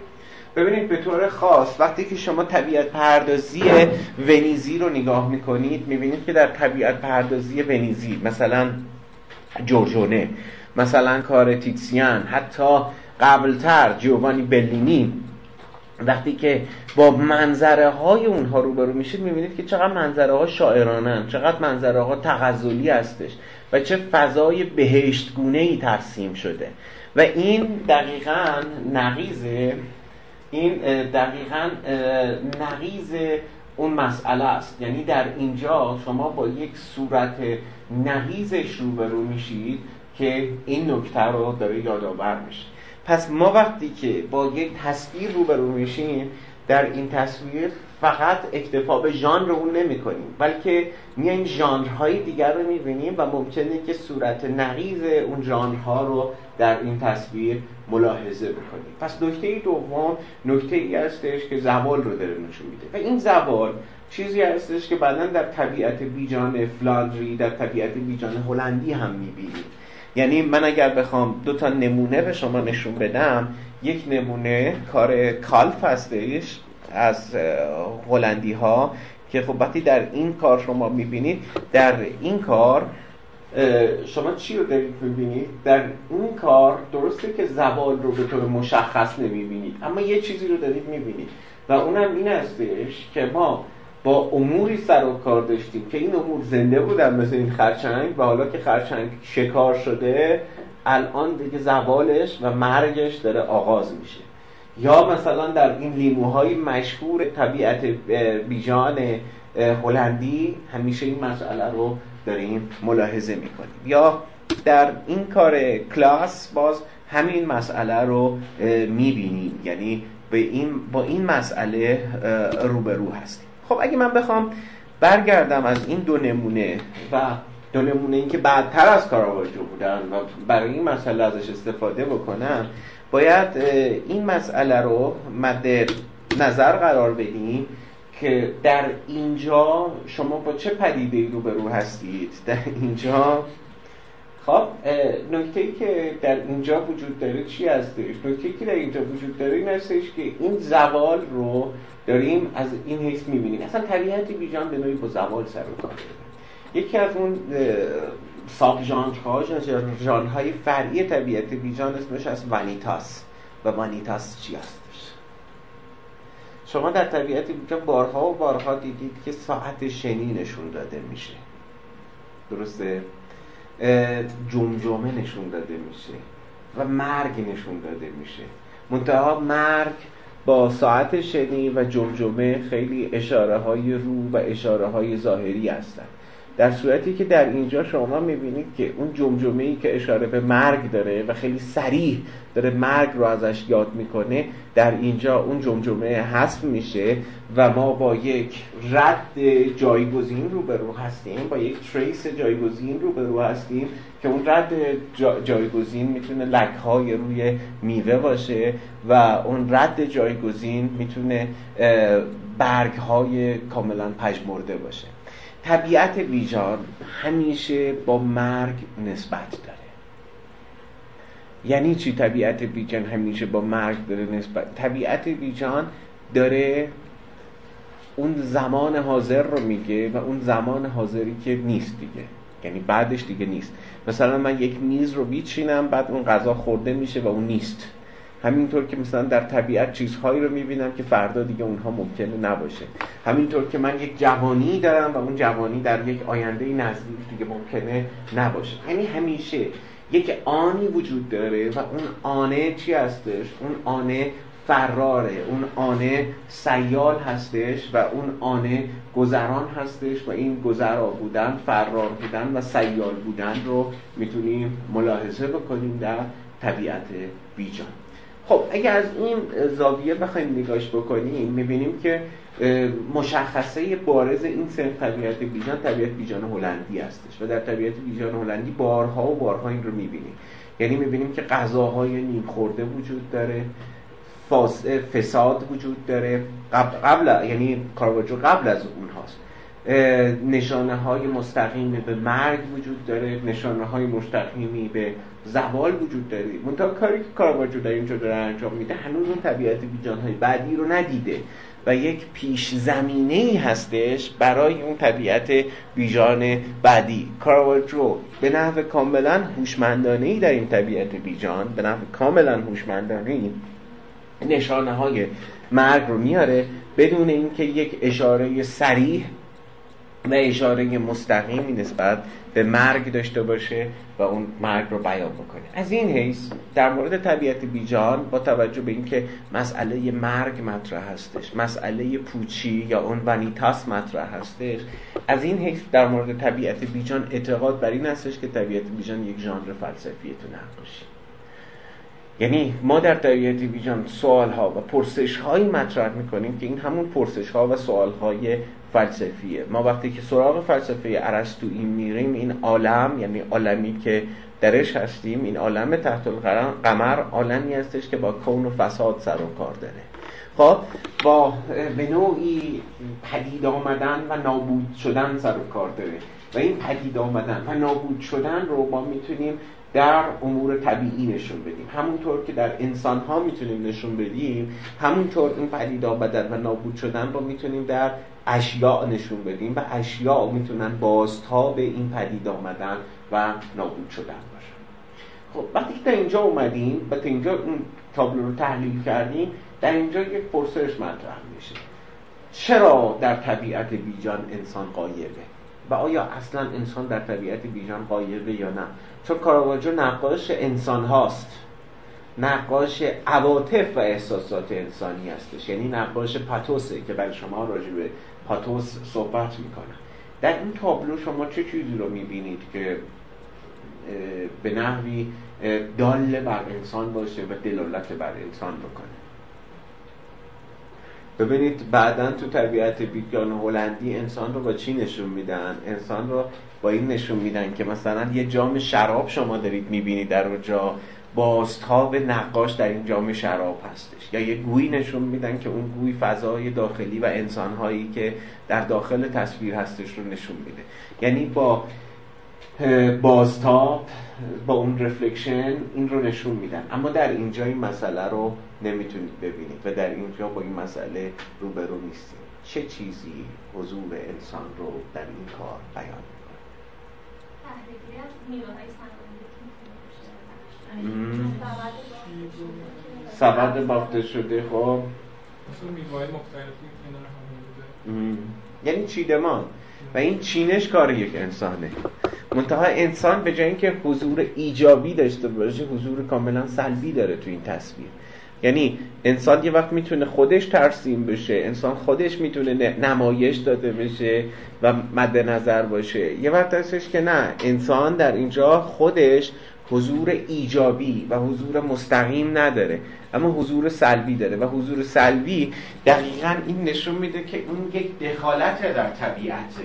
ببینید به طور خاص وقتی که شما طبیعت پردازی ونیزی رو نگاه میکنید میبینید که در طبیعت پردازی ونیزی مثلا جورجونه، مثلا کار تیتسیان، حتی قبلتر جیووانی بلینی، وقتی که با منظره های اونها روبرو میشید میبینید که چقدر منظره ها شاعرانن، چقدر منظره ها تغزلی هستش و چه فضای بهشتگونه ای ترسیم شده و این دقیقاً نقیزه، این دقیقاً نقیض اون مسئله است. یعنی در اینجا شما با یک صورت نقیضش روبرو میشید که این نکته رو داره یادآور میشه. پس ما وقتی که با یک تصویر روبرو میشیم در این تصویر فقط اکتفا به ژانر اون نمی‌کنیم بلکه میایم ژانرهای دیگر رو می‌بینیم و ممکنه که صورت نقیض اون ژانرها رو در این تصویر ملاحظه بکنیم. پس نکته دوم نکته‌ای هستش که زوال رو داره نشون میده و این زوال چیزی هستش که بعداً در طبیعت بیجان فلاندری، در طبیعت بیجان هلندی هم می‌بینیم. یعنی من اگر بخوام دو تا نمونه به شما نشون بدم، یک نمونه کار کالف هستش از هلندی ها که خب وقتی در این کار شما میبینید، در این کار شما چی رو دارید میبینید؟ در این کار درسته که زوال رو به طور مشخص نمیبینید اما یه چیزی رو دارید میبینید و اونم این هستش که ما با اموری سر و کار داشتیم که این امور زنده بودن مثل این خرچنگ و حالا که خرچنگ شکار شده الان دیگه زوالش و مرگش داره آغاز میشه. یا مثلا در این لیموهای مشهور طبیعت بیجان هلندی همیشه این مسئله رو داریم ملاحظه میکنیم. یا در این کار کلاس باز همین مسئله رو میبینیم، یعنی با این مسئله روبرو هستیم. خب اگه من بخوام برگردم از این دو نمونه و دو نمونه این که بعدتر از کاراواجو بودن و برای این مسئله ازش استفاده بکنم، باید این مسئله رو مد نظر قرار بدیم که در اینجا شما با چه پدیده‌ای روبرو هستید. در اینجا خب نکته‌ای که در اینجا وجود داره چی هستش؟ نکته‌ای که در اینجا وجود داره این هستش که این زوال رو داریم از این حیث می‌بینیم. اصلا طبیعت بیجان به نوعی با زوال سر و کار داره. یکی از اون ساب ژانرها، ژانرهای فرعی طبیعت بیجان اسمش از وانیتاس و وانیتاس چی هستش؟ شما در طبیعت بیجان بارها و بارها دیدید که ساعت شنی نشون داده میشه، درسته؟ جمجمه نشون داده میشه و مرگ نشون داده میشه، منتها مرگ با ساعت شنی و جمجمه خیلی اشاره های رو و اشاره های ظاهری هستن. در صورتی که در اینجا شما میبینید که اون جمجمه‌ای که اشاره به مرگ داره و خیلی صریح داره مرگ رو ازش یاد میکنه، در اینجا اون جمجمه حذف میشه و ما با یک رد جایگزین روبرو هستیم، با یک تریس جایگزین روبرو هستیم که اون رد جایگزین میتونه لک‌های روی میوه باشه و اون رد جایگزین میتونه برگ‌های کاملا پژمرده باشه. طبیعت ویژان همیشه با مرگ نسبت داره. یعنی چی طبیعت ویژان همیشه با مرگ داره نسبت؟ طبیعت ویژان داره اون زمان حاضر رو میگه و اون زمان حاضری که نیست دیگه، یعنی بعدش دیگه نیست. مثلا من یک میز رو بیچینم، بعد اون غذا خورده میشه و اون نیست. همینطور که مثلا در طبیعت چیزهایی رو میبینم که فردا دیگه اونها ممکنه نباشه. همینطور که من یک جوانی دارم و اون جوانی در یک آینده نزدیک دیگه ممکنه نباشه. یعنی همیشه یک آنی وجود داره و اون آنه چی هستش؟ اون آنه فراره، اون آنه سیال هستش و اون آنه گذران هستش و این گذرا بودن، فرار بودن و سیال بودن رو میتونیم ملاحظه بکنیم در طبیعت بیجان. خب اگه از این زاویه بخوایم نگاش بکنیم میبینیم که مشخصه بارز این صنف طبیعت بیجان، طبیعت بیجان هلندی هستش و در طبیعت بیجان هلندی بارها و بارها این رو میبینیم. یعنی میبینیم که غذاهای نیم خورده وجود داره، فساد وجود داره. قبل یعنی کاراواجو قبل از اونهاست. نشانه های مستقیمی به مرگ وجود داره، نشانه های مستقیمی به زوال وجود داره. منتها کاری که کاراواجو در اینجا داره انجام میده هنوز اون طبیعت بیجان های بعدی رو ندیده و یک پیش زمینه‌ای هستش برای اون طبیعت بیجان بعدی. کاراواجو به نحو کاملا هوشمندانه‌ای در این طبیعت بیجان، به نحو کاملا هوشمندانه‌ای نشانه های مرگ رو میاره بدون اینکه یک اشاره صریح و اشاره مستقیمی نسبت به مرگ داشته باشه و اون مرگ رو بیان بکنه. از این حیث در مورد طبیعت بیجان با توجه به اینکه مسئله مرگ مطرح هستش، مسئله پوچی یا اون ونیتاس مطرح هستش، از این حیث در مورد طبیعت بیجان اعتقاد بر این هستش که طبیعت بیجان یک ژانر فلسفی تنقشی. یعنی ما در طبیعت بیجان سوال‌ها و پرسش‌هایی مطرح می‌کنیم که این همون پرسش‌ها و سوال‌های فلسفیه. ما وقتی که سراغ فلسفه ارسطویی میریم، این عالم، یعنی عالمی که درش هستیم، این عالم تحت القمر عالمی هستش که با کون و فساد سر و کار داره. خب با به نوعی پدید آمدن و نابود شدن سر و کار داره و این پدید آمدن و نابود شدن رو ما میتونیم در امور طبیعی نشون بدیم. همونطور که در انسان ها میتونیم نشون بدیم، همونطور این پدید آمدن و نابود شدن رو میتونیم در اشیاء نشون بدیم و اشیاء میتونن بازتاب این پدید آمدن و نابود شدن باشن. خب وقتی که تا اینجا اومدیم و تا اینجا اون تابلو رو تحلیل کردیم، در اینجا یک پرسش مطرح میشه: چرا در طبیعت بیجان انسان غایبه؟ و آیا اصلا انسان در طبیعت بیجان غایبه یا نه؟ چون کاراواجو نقاش انسان هاست، نقاش عواطف و احساسات انسانی هستش، یعنی نقاش پاتوسه که برای شما راجع به پاتوس صحبت میکنه. در این تابلو شما چه چیزی رو میبینید که به نحوی دال بر انسان باشه و دلالت بر انسان بکنه؟ ببینید بعداً تو طبیعت بیجان هلندی انسان رو با چی نشون میدن؟ انسان رو با این نشون میدن که مثلا یه جام شراب شما دارید میبینید در اونجا، بازتاب نقاش در این جام شراب هستش. یا یه گویی نشون میدن که اون گوی فضای داخلی و انسانهایی که در داخل تصویر هستش رو نشون میده. یعنی با بازتاب، با اون رفلکشن، این رو نشون میدن. اما در اینجا این مسئله رو نمیتونید ببینید و در اینجا با این مسئله روبرو نیستیم. چه چیزی حضور انسان رو در این کار بیان میکنه؟ تحریفی از نیروهای سبد بافته شده. خب اصلا میوه‌های مختلفی کنار هم بوده، یعنی چیدمان و این چینش کار یک انسانه. منتها انسان به جای اینکه حضور ایجابی داشته باشه، حضور کاملا سلبی داره تو این تصویر یعنی انسان یه وقت میتونه خودش ترسیم بشه، انسان خودش میتونه نمایش داده بشه و مد نظر باشه، یه وقت هستش که نه، انسان در اینجا خودش حضور ایجابی و حضور مستقیم نداره، اما حضور سلبی داره و حضور سلبی دقیقاً این نشون میده که اون یک دخالت در طبیعته.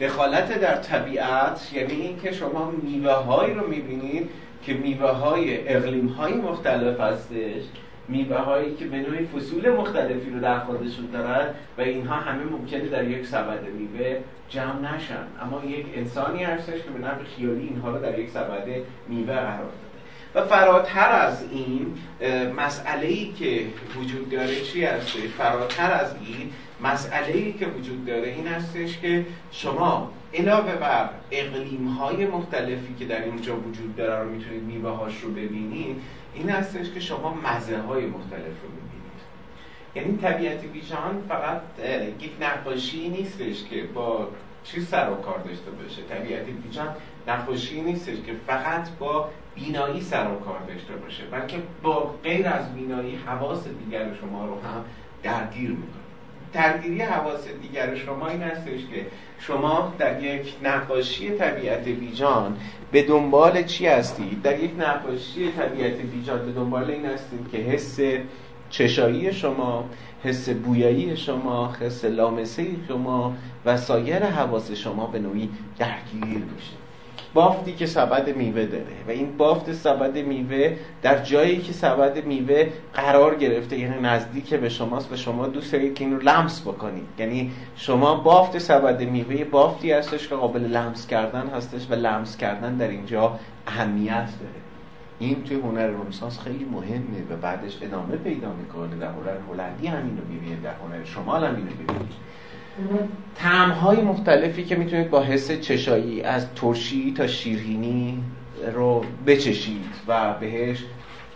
دخالت در طبیعت یعنی این که شما میوه هایی رو میبینید که میوه های اقلیم های مختلف هستش، میوه هایی که به نوعی فصول مختلفی رو در خودشون دارن و اینها همه ممکنه در یک سبد میوه جمع نشن، اما یک انسانی هستش که به نفع خیالی اینها رو در یک سبد میوه قرار داده. و فراتر از این مسئله‌ای که وجود داره چی هستش؟ فراتر از این مسئله‌ای که وجود داره این هستش که شما علاوه بر اقلیم‌های مختلفی که در اینجا وجود داره رو میتونید میوه‌هاش رو ببینید، این هستش که شما مزه‌های مختلف رو می‌بینید. یعنی طبیعت بیژن فقط یک نقاشی نیستش که با چی سر و کار داشته باشه. طبیعت بیژن نقاشی نیستش که فقط با بینایی سر و کار داشته باشه، بلکه با غیر از بینایی حواس دیگر شما رو هم درگیر می‌کنه. درگیری حواس دیگر شما این هستش که شما در یک نقاشی طبیعت بیجان به دنبال چی هستید؟ در یک نقاشی طبیعت بیجان به دنبال این هستید که حس چشایی شما، حس بویایی شما، حس لامسه شما و سایر حواس شما به نوعی درگیر میشه. بافتی که سبد میوه داره و این بافت سبد میوه در جایی که سبد میوه قرار گرفته، یعنی نزدیک به شماست و شما دوست دارید که این رو لمس بکنید، یعنی شما بافت سبد میوه بافتی هستش که قابل لمس کردن هستش و لمس کردن در اینجا اهمیت داره. این توی هنر رنسانس خیلی مهمه و بعدش ادامه پیدا میکنه. در هنر هلندی همین رو میبینید، در هنر شمال همین رو میبینید. طعم‌های مختلفی که میتونید با حس چشایی از ترشی تا شیرینی رو بچشید و بهش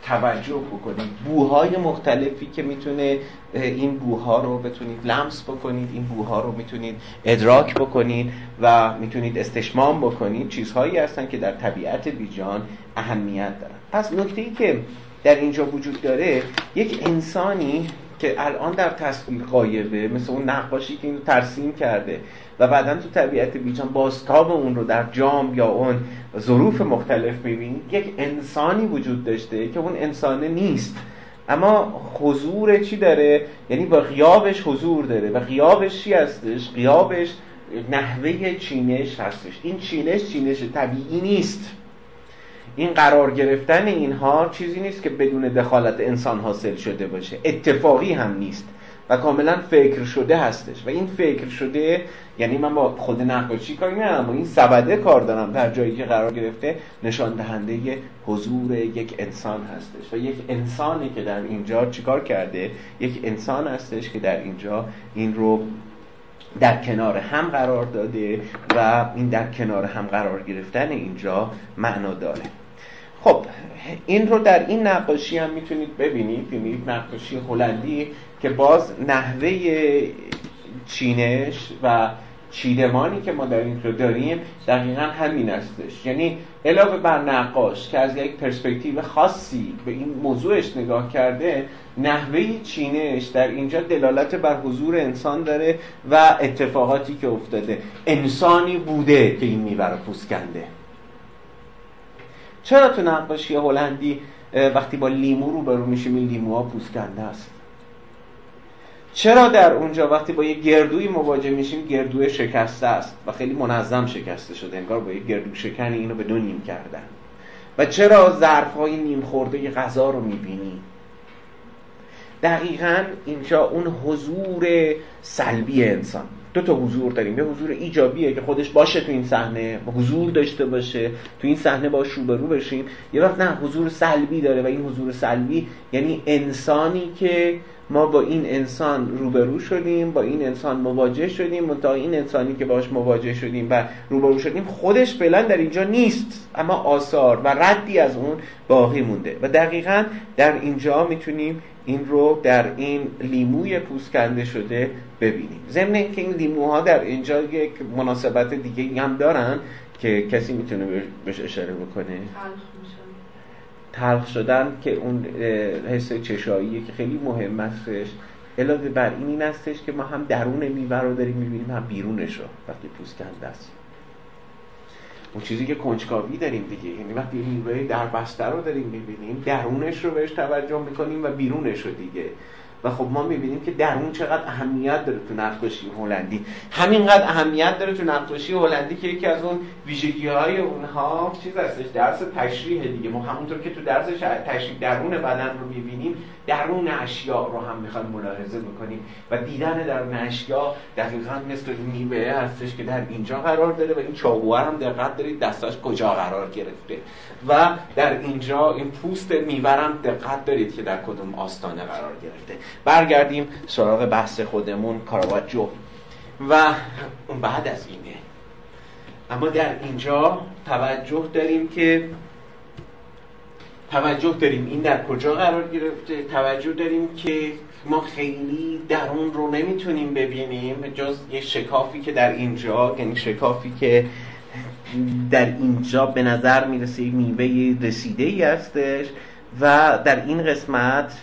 توجه بکنید. بوهای مختلفی که میتونه این بوها رو بتونید لمس بکنید، این بوها رو میتونید ادراک بکنید و میتونید استشمام بکنید. چیزهایی هستن که در طبیعت بیجان اهمیت دارن. پس نکته‌ای که در اینجا وجود داره، یک انسانی که الان در تصویر غایبه، مثل اون نقاشی که اینو ترسیم کرده و بعداً تو طبیعت بیجان بازتاب اون رو در جام یا اون ظروف مختلف می‌بینید، یک انسانی وجود داشته که اون انسانه نیست، اما حضور چی داره؟ یعنی با غیابش حضور داره و غیابش چی هستش؟ غیابش نحوه چینش هستش. این چینش طبیعی نیست. این قرار گرفتن اینها چیزی نیست که بدون دخالت انسان حاصل شده باشه، اتفاقی هم نیست و کاملا فکر شده هستش. و این فکر شده یعنی من با خود نقاشی کاری ندارم، با این سبده کار دارم. در جایی که قرار گرفته نشان دهنده حضور یک انسان هستش و یک انسانی که در اینجا چیکار کرده؟ یک انسان هستش که در اینجا این رو در کنار هم قرار داده و این در کنار هم قرار گرفتن اینجا معنا داره. خب این رو در این نقاشی هم میتونید ببینید، یعنی نقاشی هلندی که باز نحوه چینش و چیدمانی که ما در این رو داریم دقیقا همین هستش. یعنی علاوه بر نقاش که از یک پرسپکتیو خاصی به این موضوعش نگاه کرده، نحوه چینش در اینجا دلالت بر حضور انسان داره و اتفاقاتی که افتاده. انسانی بوده که این میوه رو پوست کنده. چرا تو نقاشی هلندی وقتی با لیمو روبرو میشیم این لیموها پوست کنده است؟ چرا در اونجا وقتی با یک گردوی مواجه میشیم گردو شکسته است و خیلی منظم شکسته شده، انگار با یک گردو شکنی اینو به دو نیم کردن؟ و چرا ظرف‌های نیم خورده غذا رو میبینی؟ دقیقاً اینجا اون حضور سلبی انسان. دو تا حضور داریم، یه حضور ایجابیه که خودش باشه تو این صحنه، حضور داشته باشه تو این صحنه، باش روبرو بشیم. یه وقت نه، حضور سلبی داره و این حضور سلبی یعنی انسانی که ما با این انسان روبرو شدیم، با این انسان مواجه شدیم و تا این انسانی که باش مواجه شدیم و روبرو شدیم خودش فعلا در اینجا نیست، اما آثار و ردی از اون باقی مونده. و دقیقاً در اینجا میتونیم این رو در این لیموی پوست کنده شده ببینیم. ضمن اینکه این لیموها در اینجا یک مناسبت دیگه هم دارن که کسی میتونه بهش اشاره بکنه. تلخ شدن که اون حس چشاییه که خیلی مهم هستش. علاوه بر این هستش که ما هم درون میوه رو داریم میبینیم، هم بیرونش رو وقتی پوست کنده است. اون چیزی که کنجکاوی داریم دیگه، یعنی وقتی میوه در بسته رو داریم میبینیم، درونش رو بهش توجه میکنیم و بیرونش رو دیگه. و خب ما میبینیم که درون چقدر اهمیت داره تو نقاشی هلندی، همینقدر اهمیت داره تو نقاشی هلندی که یکی از اون ویژگی‌های اونها چیز هستش، درس تشریح دیگه. ما همونطور که تو درس تشریح درون بدن رو میبینیم، درون اشیاء رو هم میخوایم ملاحظه بکنیم و دیدن درون اشیاء دقیقاً مثل میوه هستش که در اینجا قرار داره و این چاقوها هم دقت دارید دستاش کجا قرار گرفته و در اینجا این پوست میوه هم دقت دارید که در کدوم آستانه قرار گرفته. برگردیم سراغ بحث خودمون، کاراواجو و اون بعد از اینه. اما در اینجا توجه داریم این در کجا قرار گرفته، توجه داریم که ما خیلی درون رو نمیتونیم ببینیم جز یه شکافی که در اینجا، یعنی شکافی که در اینجا به نظر میرسه میوه رسیده‌ای هستش و در این قسمت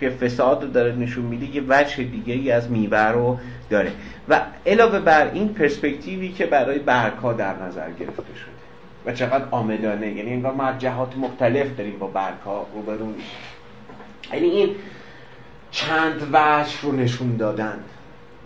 که فساد رو داره نشون میده، یه وجه دیگه ای از میوه رو داره و علاوه بر این پرسپکتیوی که برای برگ‌ها در نظر گرفته شده و چقدر عامدانه، یعنی انگار ما از جهات مختلف داریم با برگ‌ها روبرو میشیم. یعنی این چند وجه رو نشون دادن،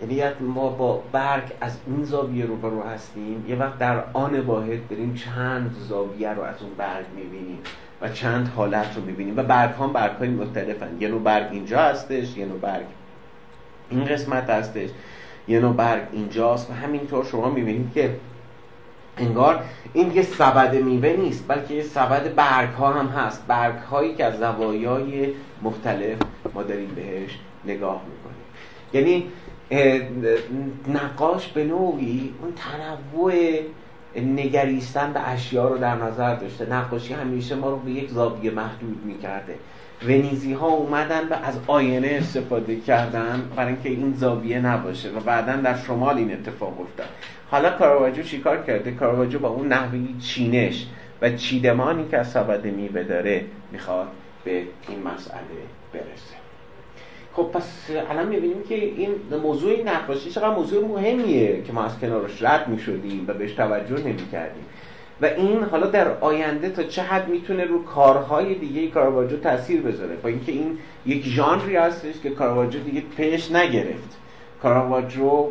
یعنی ما با برگ از این زاویه روبرو هستیم، یه وقت در آن واحد داریم چند زاویه رو از اون برگ میبینیم و چند حالت رو می‌بینیم و برگ‌ها برگ‌های مختلفن. یه نوع برگ اینجا هستش، یه نوع برگ این قسمت هستش، یه نوع برگ اینجاست و همینطور شما می‌بینید که انگار این یه سبد میوه نیست بلکه یه سبد برگ‌ها هم هست، برگ‌هایی که از زوایای مختلف ما داریم بهش نگاه می‌کنیم. یعنی نقاش به نوعی اون تنوع نگریستن به اشیا رو در نظر داشته. نقاشی همیشه ما رو به یک زاویه محدود میکرده. ونیزی ها اومدن و از آینه استفاده کردن برای اینکه این زاویه نباشه و بعداً در شمال این اتفاق افتاد. حالا کاراواجو چیکار کرده؟ کاراواجو با اون نحوه چینش و چیدمانی که از سبد میوه داره میخواد به این مسئله برسه. خب پس الان می‌بینیم که این موضوع نقاشی چقدر موضوع مهمیه که ما از کنارش رد می‌شدیم و بهش توجه نمی‌کردیم و این حالا در آینده تا چه حد می‌تونه رو کارهای دیگه کاراواجو تأثیر بذاره، با اینکه این یک ژانری هستش که کاراواجو دیگه پیش نگرفت. کاراواجو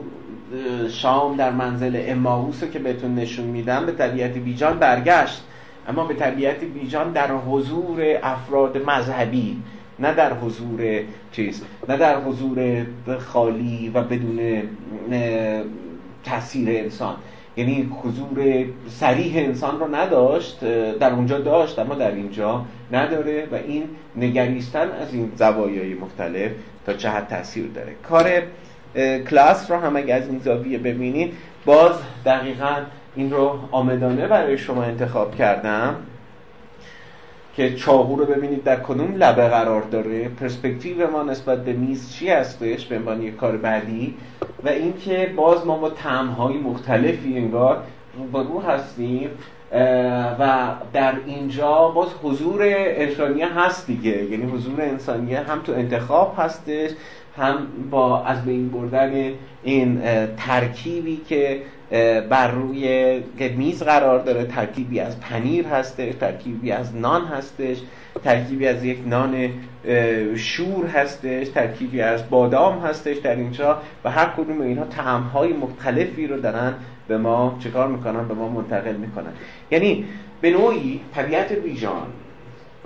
شام در منزل اماوس که بهتون نشون میدم به طبیعت بیجان برگشت، اما به طبیعت بیجان در حضور افراد مذهبی، نه در حضور نه در حضور خالی و بدون تاثیر انسان. یعنی حضور صریح انسان رو نداشت، در اونجا داشت اما در اینجا نداره و این نگریستن از این زوایای مختلف تا چه حد تاثیر داره. کار کلاس رو هم اگه از این زاویه ببینید، باز دقیقاً این رو آمدانه برای شما انتخاب کردم که چاقو رو ببینید در کدوم لبه قرار داره، پرسپکتیو ما نسبت به میز چی هستش به عنوان یک کار بعدی و اینکه باز ما با طعم‌های مختلفی انگار روبرو هستیم و در اینجا باز حضور انسانیه هست دیگه، یعنی حضور انسانیه هم تو انتخاب هستش، هم با از بین بردن این ترکیبی که بر روی میز قرار داره. ترکیبی از پنیر هستش، ترکیبی از نان هستش، ترکیبی از یک نان شور هستش، ترکیبی از بادام هستش در اینجا و هر کدوم اینها طعم‌های مختلفی رو دارن به ما چکار میکنن، به ما منتقل میکنن. یعنی به نوعی طبیعت بیجان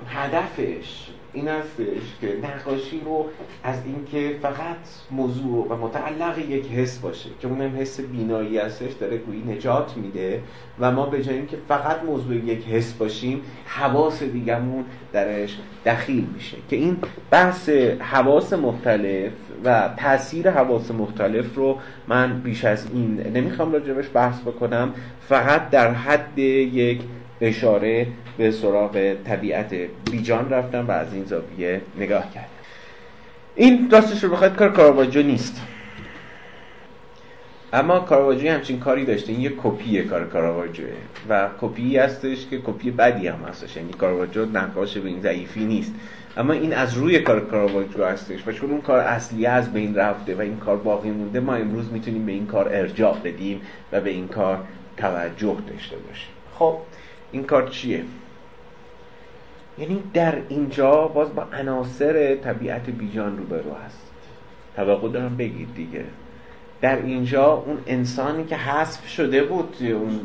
هدفش این هستش که نقاشی رو از اینکه فقط موضوع و متعلق یک حس باشه که اونم حس بینایی هستش داره گویی نجات میده و ما به جای اینکه فقط موضوع یک حس باشیم، حواس دیگه‌مون درش دخیل میشه که این بحث حواس مختلف و تاثیر حواس مختلف رو من بیش از این نمیخوام راجبش بحث بکنم، فقط در حد یک اشاره به سراغ طبیعت بیجان رفتم و از این زاویه نگاه کردم. این راستش رو بخواید کار کاراواجو نیست. اما کاراواجو همچین کاری داشته. این یه کپیه، کار کاراواجوه و کپی هستش که کپی بدی هم هستش، یعنی کاراواجو نقاش به این ضعیفی نیست، اما این از روی کار کاراواجو هستش و چون اون کار اصلی از بین رفته و این کار باقی مونده، ما امروز میتونیم به این کار ارجاع بدیم و به این کار توجه داشته باشیم. خب این کار چیه؟ یعنی در اینجا باز با عناصر طبیعت بیجان روبرو هست. توقع دارم بگید دیگه. در اینجا اون انسانی که حذف شده بود اون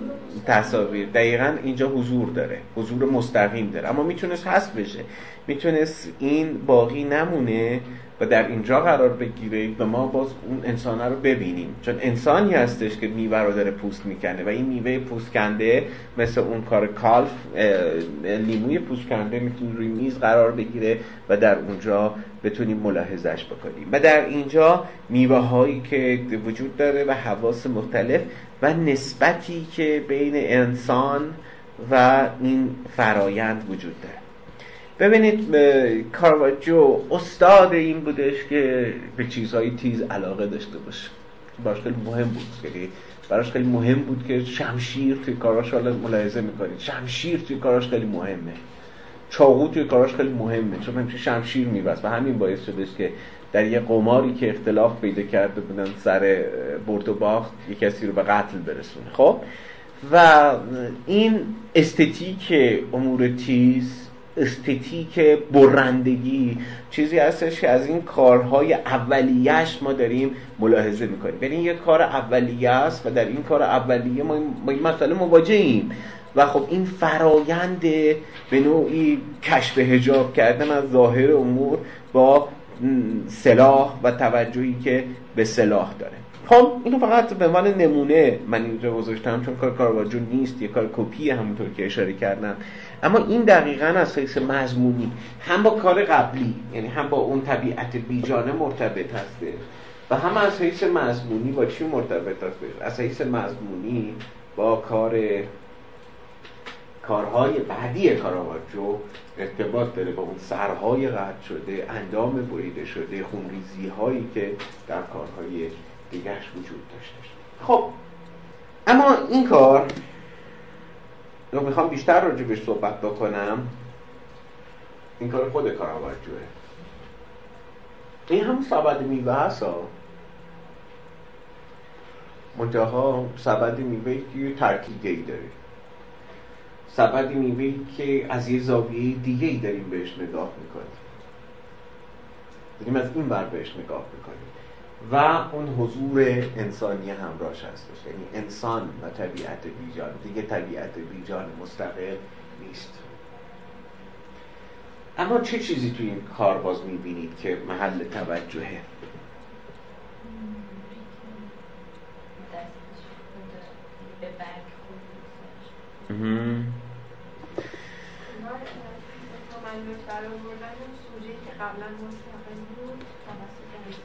تصاویر دقیقاً اینجا حضور داره، حضور مستقیم داره، اما میتونست حذف بشه، میتونست این باقی نمونه و در اینجا قرار بگیره و ما باز اون انسانه رو ببینیم، چون انسانی هستش که میوه رو داره پوست میکنه و این میوه پوست کنده مثل اون کار کالف لیموی پوست کنده میتونه روی میز قرار بگیره و در اونجا بتونیم ملاحظهش بکنیم. و در اینجا میوه هایی که وجود داره و حواس مختلف و نسبتی که بین انسان و این فرایند وجود داره. ببینید کاراواجو استاد این بودش که به چیزهای تیز علاقه داشته باشه. براش خیلی مهم بود که شمشیر توی کاراش، حالا ملاحظه می‌کنید شمشیر توی کاراش خیلی مهمه، چاقو توی کاراش خیلی مهمه، چون همیشه شمشیر می‌بست و همین باعث شدش که در یه قماری که اختلاف پیدا کرده بودن سر برد و باخت یه کسی رو به قتل برسونه. خب و این استتیک امور تیز، استتیک برندگی چیزی هستش که از این کارهای اولیه‌اش ما داریم ملاحظه میکنیم. یعنی یه کار اولیه است و در این کار اولیه ما با این مسئله مواجهیم و خب این فرایند به نوعی کشف حجاب کردن از ظاهر امور با سلاح و توجهی که به سلاح داره. خب اینو فقط به عنوان نمونه من اینجا گذاشتم چون کار کاراواجو نیست، یه کار کپی، همونطور که اشاره کردم. اما این دقیقاً از حیث مضمونی هم با کار قبلی، یعنی هم با اون طبیعت بیجانه مرتبط هسته و هم از حیث مضمونی با چی مرتبط هسته؟ از حیث مضمونی با کارهای بعدی کاراواجو ارتباط داره، با اون سرهای قطع شده، اندام بریده شده، خونریزی هایی که در کارهای دیگرش وجود داشته. خب اما این کار رو میخوام بیشتر راجبش صحبت بکنم. این کار خود کاراواجوه. این هم سبد میوه هست ها، منتها سبد میوهی که یه ترکیبی داره، سبد میوهی که از یه زاویه دیگه‌ای داریم بهش نگاه میکنیم، داریم از این ور بهش نگاه میکنیم و اون حضور انسانی همراهش هستش. یعنی انسان و طبیعت بیجان دیگه، طبیعت بیجان مستقل نیست. اما چه چیزی توی این کار باز می‌بینید که محل توجهه؟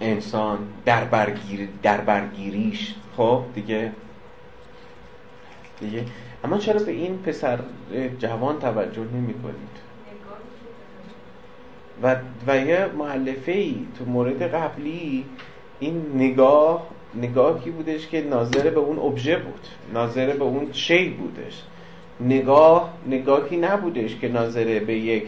انسان در برگیریش خب دیگه. اما چرا به این پسر جوان توجه نمی کنید و یه مؤلفه‌ای تو مورد قبلی این نگاهی بودش که ناظر به اون ابژه بود، ناظر به اون شی بودش، نگاهی نبودش که ناظر به یک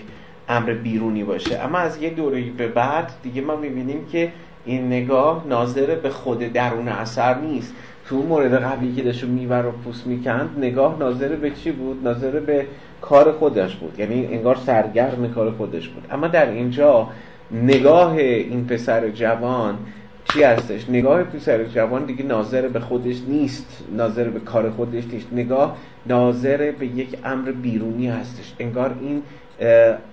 امر بیرونی باشه. اما از یه دوره‌ای به بعد دیگه ما می‌بینیم که این نگاه ناظر به خود درون اثر نیست. تو مورد قبلی که داشت میوه رو پوست میکند، نگاه ناظر به چی بود؟ ناظر به کار خودش بود، یعنی انگار سرگرم کار خودش بود. اما در اینجا نگاه این پسر جوان چی هستش؟ نگاه پسر جوان دیگه ناظر به خودش نیست، ناظر به کار خودش نیست، نگاه ناظر به یک امر بیرونی هستش. انگار این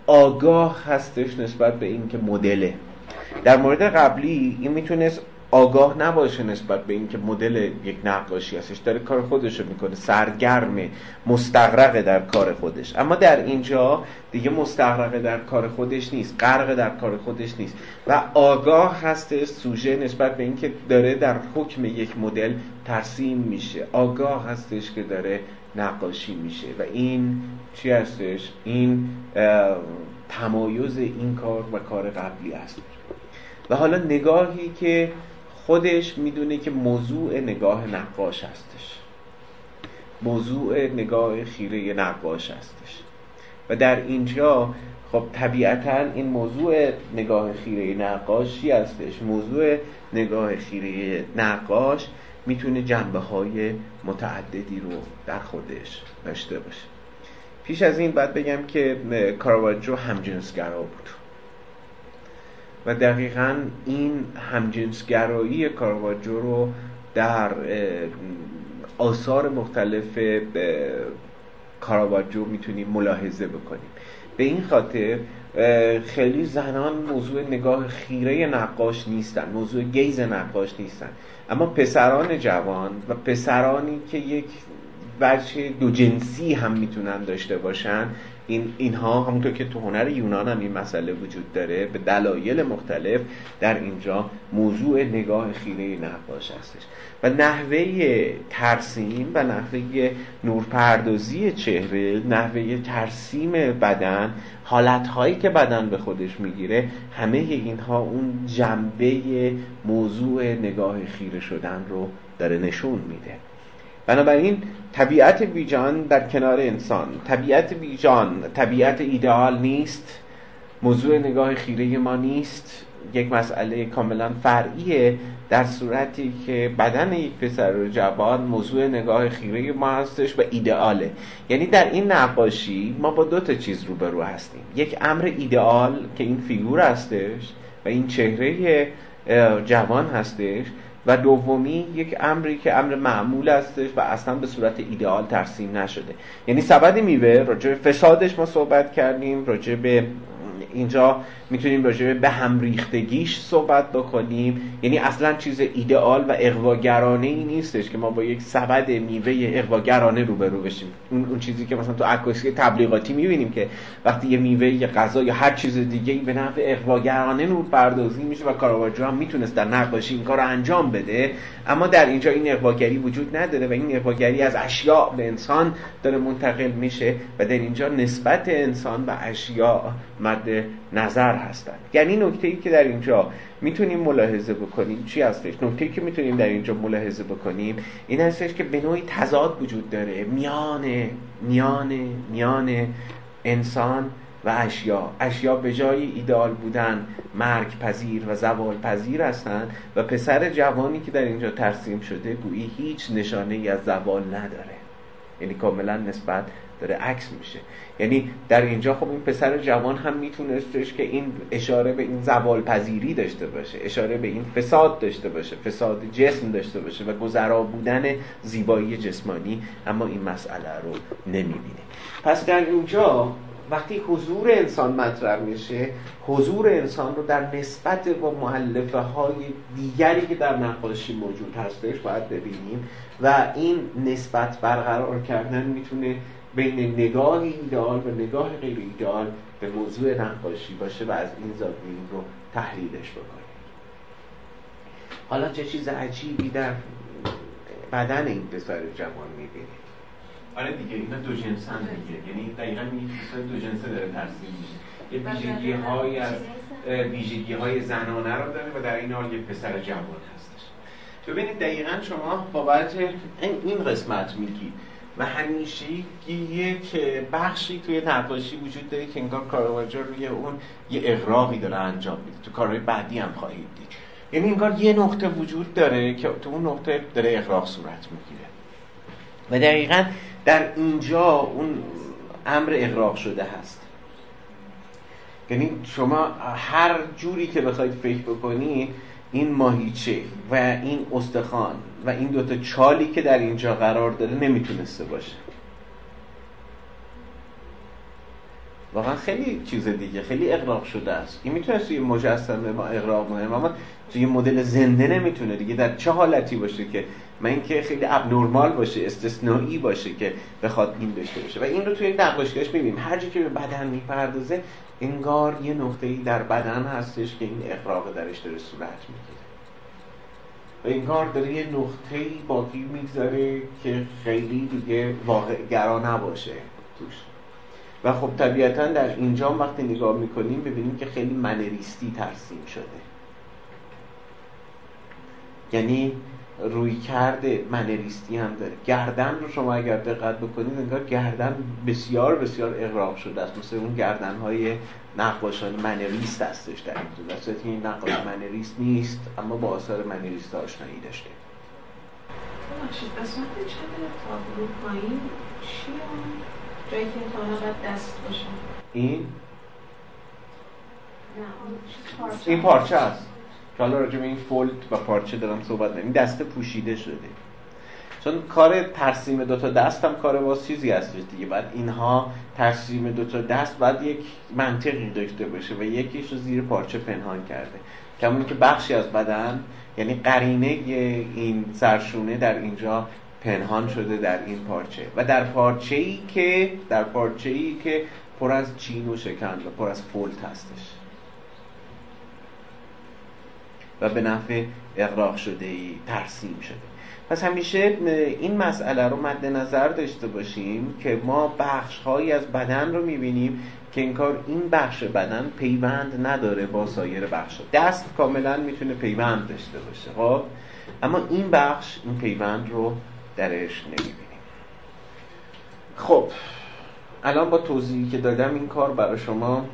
آگاه هستش نسبت به این که مدله. در مورد قبلی این میتونست آگاه نباشه نسبت به این که مدل یک نقاشی هستش، داره کار خودش رو میکنه، سرگرمه، مستغرقه در کار خودش. اما در اینجا دیگه مستغرقه در کار خودش نیست، غرق در کار خودش نیست و آگاه هستش سوژه نسبت به این که داره در حکم یک مدل ترسیم میشه، آگاه هستش که داره نقاشی میشه و این چی هستش؟ این تمایز این کار و کار قبلی هست. و حالا نگاهی که خودش میدونه که موضوع نگاه نقاش هستش، موضوع نگاه خیره نقاش هستش و در اینجا خب طبیعتاً این موضوع نگاه خیره نقاش چی هستش؟ موضوع نگاه خیره نقاش میتونه جنبه‌های متعددی رو در خودش داشته باشه. پیش از این باید بگم که کاراواجو همجنسگرا بود و دقیقاً این همجنسگرایی کاراواجو رو در آثار مختلف کاراواجو میتونیم ملاحظه بکنیم. به این خاطر خیلی زنان موضوع نگاه خیره نقاش نیستن، موضوع گیز نقاش نیستن، اما پسران جوان و پسرانی که یک بچه دو جنسی هم میتونن داشته باشن، اینها همونطور که تو هنر یونان هم این مسئله وجود داره، به دلایل مختلف در اینجا موضوع نگاه خیره نقاش هستش و نحوه ترسیم و نحوه نورپردازی چهره، نحوه ترسیم بدن، حالتهایی که بدن به خودش میگیره، همه اینها اون جنبه موضوع نگاه خیره شدن رو داره نشون میده. بنابراین طبیعت بیجان در کنار انسان، طبیعت بیجان طبیعت ایدئال نیست، موضوع نگاه خیره ما نیست، یک مسئله کاملا فرعیه، در صورتی که بدن یک پسر جوان موضوع نگاه خیره ما هستش و ایدئاله. یعنی در این نقاشی ما با دو تا چیز روبرو هستیم، یک امر ایدئال که این فیگور هستش و این چهره جوان هستش و دومی یک امری که امر معمول هستش و اصلا به صورت ایدئال ترسیم نشده. یعنی سبد میوه، راجع به فسادش ما صحبت کردیم، راجع به اینجا میتونیم راجع به همریختگیش صحبت بکنیم. یعنی اصلا چیز ایدئال و اغواگرانه ای نیستش که ما با یک سبد میوه اغواگرانه روبرو بشیم. اون چیزی که مثلا تو عکاسی تبلیغاتی میبینیم که وقتی یه میوه، یه غذا یا هر چیز دیگه‌ای به نحو اغواگرانه نورپردازی میشه و کاراواجو هم میتونست در نقاشی این کارو انجام بده، اما در اینجا این اغواگری وجود نداره و این اغواگری از اشیاء به انسان داره منتقل میشه و در اینجا نسبت انسان و اشیاء مد نظر هستند. یعنی نکته‌ای که در اینجا میتونیم ملاحظه بکنیم چی هستش؟ نکته‌ای که میتونیم در اینجا ملاحظه بکنیم این هستش که به نوعی تضاد وجود داره میان انسان و اشیاء به جای ایدئال بودن مرگ پذیر و زوال پذیر هستند و پسر جوانی که در اینجا ترسیم شده گویی هیچ نشانه‌ای از زوال نداره، یعنی کاملا نسبت داره عکس میشه. یعنی در اینجا خب این پسر جوان هم میتونستش که این اشاره به این زوال پذیری داشته باشه، اشاره به این فساد داشته باشه، فساد جسم داشته باشه و گذرا بودن زیبایی جسمانی، اما این مسئله رو نمیبینه. پس در اینجا وقتی حضور انسان مطرح میشه، حضور انسان رو در نسبت با مؤلفه های دیگری که در نقاشی موجود هستش باید ببینیم و این نسبت برقرار کردن میتونه بین نگاه ایدئال و نگاه غیر ایدئال به موضوع نقاشی باشه و از این زاویه این رو تحلیلش بکنیم. حالا چه چیز عجیبی در بدن این پسر جوان میبینیم؟ آره دیگه، اینا دو جنس هم دیگه، یعنی دقیقاً این پسر دو جنسه داره ترسیم میشه، یه ویژگی‌های از ویژگی‌های زنانه رو داره و در این حال یه پسر جوان هستش. ببینید دقیقاً شما بابت این قسمت میگید و همیشه یک بخشی توی نقاشی وجود داره که انگار کاراواجو روی اون یه اغراقی داره انجام میده، تو کارهای بعدی هم خواهید دید. یعنی انگار یه نقطه وجود داره که تو اون نقطه داره اغراق صورت میگیره و دقیقاً در اینجا اون امر اغراق شده هست. یعنی شما هر جوری که بخواید فکر بکنید این ماهیچه و این استخوان و این دوتا چالی که در اینجا قرار داره نمیتونسته باشه، واقعا خیلی چیز دیگه، خیلی اغراق شده است. این میتونست توی مجسمه ما اغراق مهم، اما توی مدل زنده نمیتونه دیگه. در چه حالتی باشه که من اینکه خیلی ابنورمال باشه، استثنایی باشه که بخواد این داشته باشه و این رو توی نقاشی‌هاش می‌بینیم. هر جایی که به بدن می‌پردازه انگار یه نقطه‌ای در بدن هستش که این اغراق درش داره صورت می‌گیره و انگار داره یه نقطه‌ای باقی می‌ذاره که خیلی دیگه واقع‌گرا نباشه توش. و خب طبیعتاً در اینجا وقتی نگاه می‌کنیم ببینیم که خیلی منریستی ترسیم شده یعنی روی کرده منریستی هم داره. گردن رو شما اگر دقت بکنید انگار گردن بسیار بسیار اغراق شده است، مثل اون گردن‌های نقاشان منریست هستش در این دو دسته. این نقاش منریست نیست اما با آثار منریست آشنایی داشته. باشید قسمت چند تابلو پایین چیه؟ جایی که تا دست باشه این؟ این پارچه است. حالا راجع به این فولد و پارچه دارم صحبت می‌کنم. این دسته پوشیده شده. چون کار ترسیم دوتا دست هم کار واسیزی هست دیگه. بعد اینها ترسیم دوتا دست بعد یک منطقی داشته باشه و یکیش رو زیر پارچه پنهان کرده. کمون که بخشی از بدن یعنی قرینه این سرشونه در اینجا پنهان شده در این پارچه و در پارچه‌ای که پر از چین و شکن و پر از فولد هستش و به نفع اغراق شده‌ای ترسیم شده. پس همیشه این مسئله رو مد نظر داشته باشیم که ما بخش‌هایی از بدن رو می‌بینیم که انگار این بخش بدن پیوند نداره با سایر بخش‌ها. دست کاملاً میتونه پیوند داشته باشه، خب؟ اما این بخش این پیوند رو درش نمی‌بینیم. خب الان با توضیحی که دادم این کار برای شما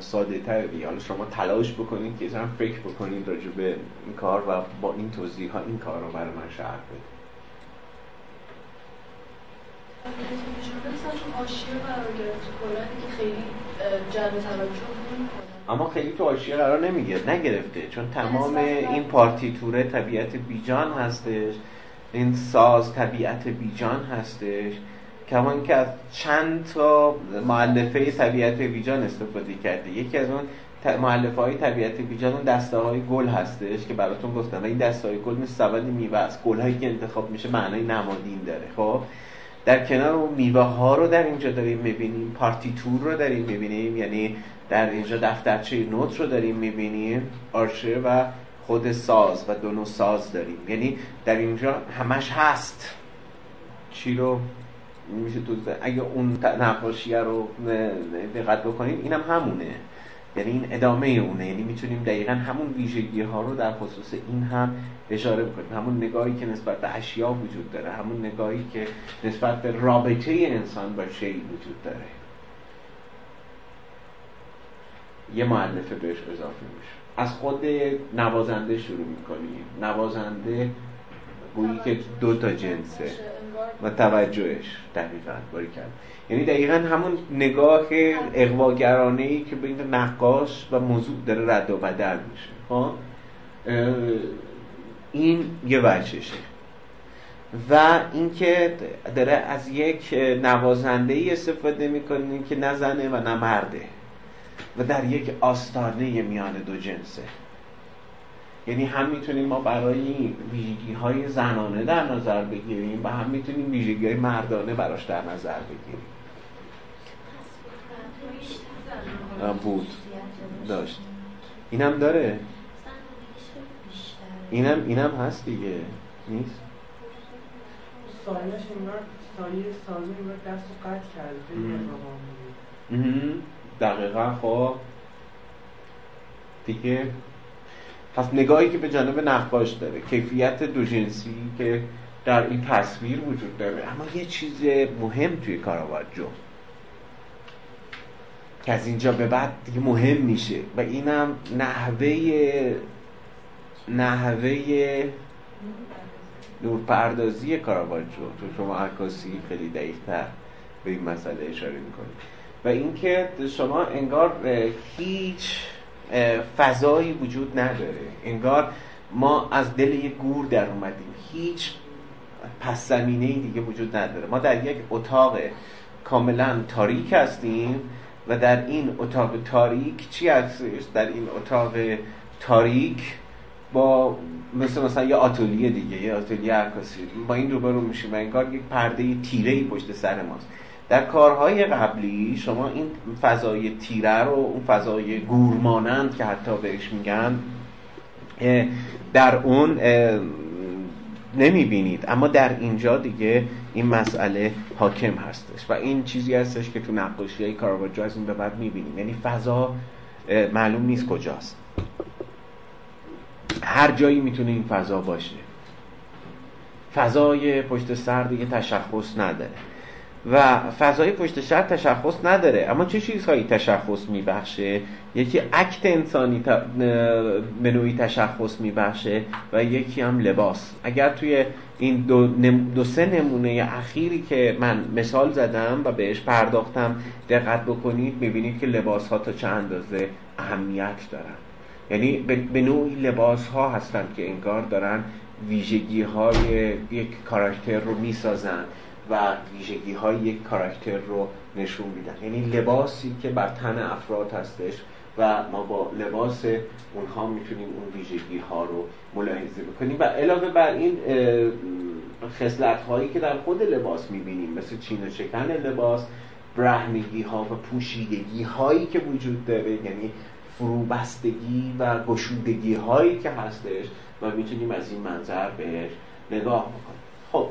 ساده تر دیگه. حالا شما تلاش بکنید که هم فکر بکنید راجع به این کار و با این توضیح ها این کار رو برای من شرح بده. اما خیلی تو آشیه قرار نگرفته چون تمام این پارتیتوره طبیعت بیجان هستش، این ساز طبیعت بیجان هستش، کمان که از چند تا مؤلفه طبیعت بیجان استفاده کرده. یکی از اون مؤلفه های طبیعت بیجان اون دسته های گل هستش که براتون گفتم. این دسته های گل مثل سبد میوه است. گل هایی که انتخاب میشه معنای نمادین داره. خب در کنار اون میوه ها رو در اینجا داریم میبینیم، پارتیتور رو داریم میبینیم، یعنی در اینجا دفترچه نوت رو داریم میبینیم، آرشه و خود ساز و دونو ساز داریم. یعنی در اینجا همش هست. چی رو میشه تو اگه اون نقاشیه رو دقت بکنیم اینم همونه، یعنی این ادامه اونه، یعنی میتونیم دقیقاً همون ویژگی ها رو در خصوص این هم اشاره بکنیم. همون نگاهی که نسبت به اشیا وجود داره، همون نگاهی که نسبت به رابطه انسان با شی وجود داره یه مؤلفه بهش اضافه میشه. از خود نوازنده شروع میکنیم. نوازنده گویی که دو تا جنسه و توجهش دقیقاً باری کرد، یعنی دقیقاً همون نگاه اغواگرانه‌ای که بین نقاش و موضوع داره رد و بدل میشه. ها این یه وجهشه و اینکه داره از یک نوازنده‌ای استفاده میکنه که نه زنه و نه مرده و در یک آستانه میان دو جنسه. یعنی هم میتونیم ما برای ویژگی‌های زنانه در نظر بگیریم و هم میتونیم ویژگی‌های مردانه براش در نظر بگیریم. بود داشت. اینم داره. اینم هست دیگه. نیست؟ سایش انگار سایه سازه انگار دست رو قطع کرده. دقیقاً خب. دیگه پس نگاهی که به جانب نقاش داره، کیفیت دوجنسی که در این تصویر وجود داره. اما یه چیز مهم توی کاراواجو که از اینجا به بعد دیگه مهم میشه و اینم نحوه نورپردازی کاراواجو. تو شما عکاسی خیلی دقیق‌تر به این مسئله اشاره میکنید و اینکه شما انگار هیچ فضایی وجود نداره، انگار ما از دل یک گور در اومدیم، هیچ پس زمینه‌ای دیگه وجود نداره. ما در یک اتاق کاملا تاریک هستیم و در این اتاق تاریک چی هست؟ در این اتاق تاریک با مثلا یه آتلیه دیگه، یه آتلیه عکاسی با این روبرو میشیم و انگار یک پرده تیره‌ای پشت سر ماست. در کارهای قبلی شما این فضای تیره رو، اون فضای گورمانند که حتی بهش میگن، در اون نمیبینید، اما در اینجا دیگه این مسئله حاکم هستش و این چیزی هستش که تو نقاشی‌های کاراواجو از این به بعد میبینیم. یعنی فضا معلوم نیست کجاست، هر جایی میتونه این فضا باشه. فضای پشت سر دیگه تشخص نداره و فضای پشت سر تشخص نداره، اما چه چیزهایی تشخص میبخشه؟ یکی اکت انسانی به نوعی تشخص میبخشه و یکی هم لباس. اگر توی این دو سه نمونه اخیری که من مثال زدم و بهش پرداختم دقت بکنید، میبینید که لباس ها تا چه اندازه اهمیت دارن. یعنی به نوعی لباس ها هستن که انگار دارن ویژگی های یک کاراکتر رو میسازن و ویژگی های یک کاراکتر رو نشون میدن. یعنی لباسی که بر تن افراد هستش و ما با لباس اونها میتونیم اون ویژگی ها رو ملاحظه بکنیم و علاوه بر این خصلت هایی که در خود لباس میبینیم، مثل چین و چکن لباس، برهنگی ها و پوشیدگی هایی که وجود داره، یعنی فروبستگی و گشودگی هایی که هستش و میتونیم از این منظر بهش نگاه بکنیم. خب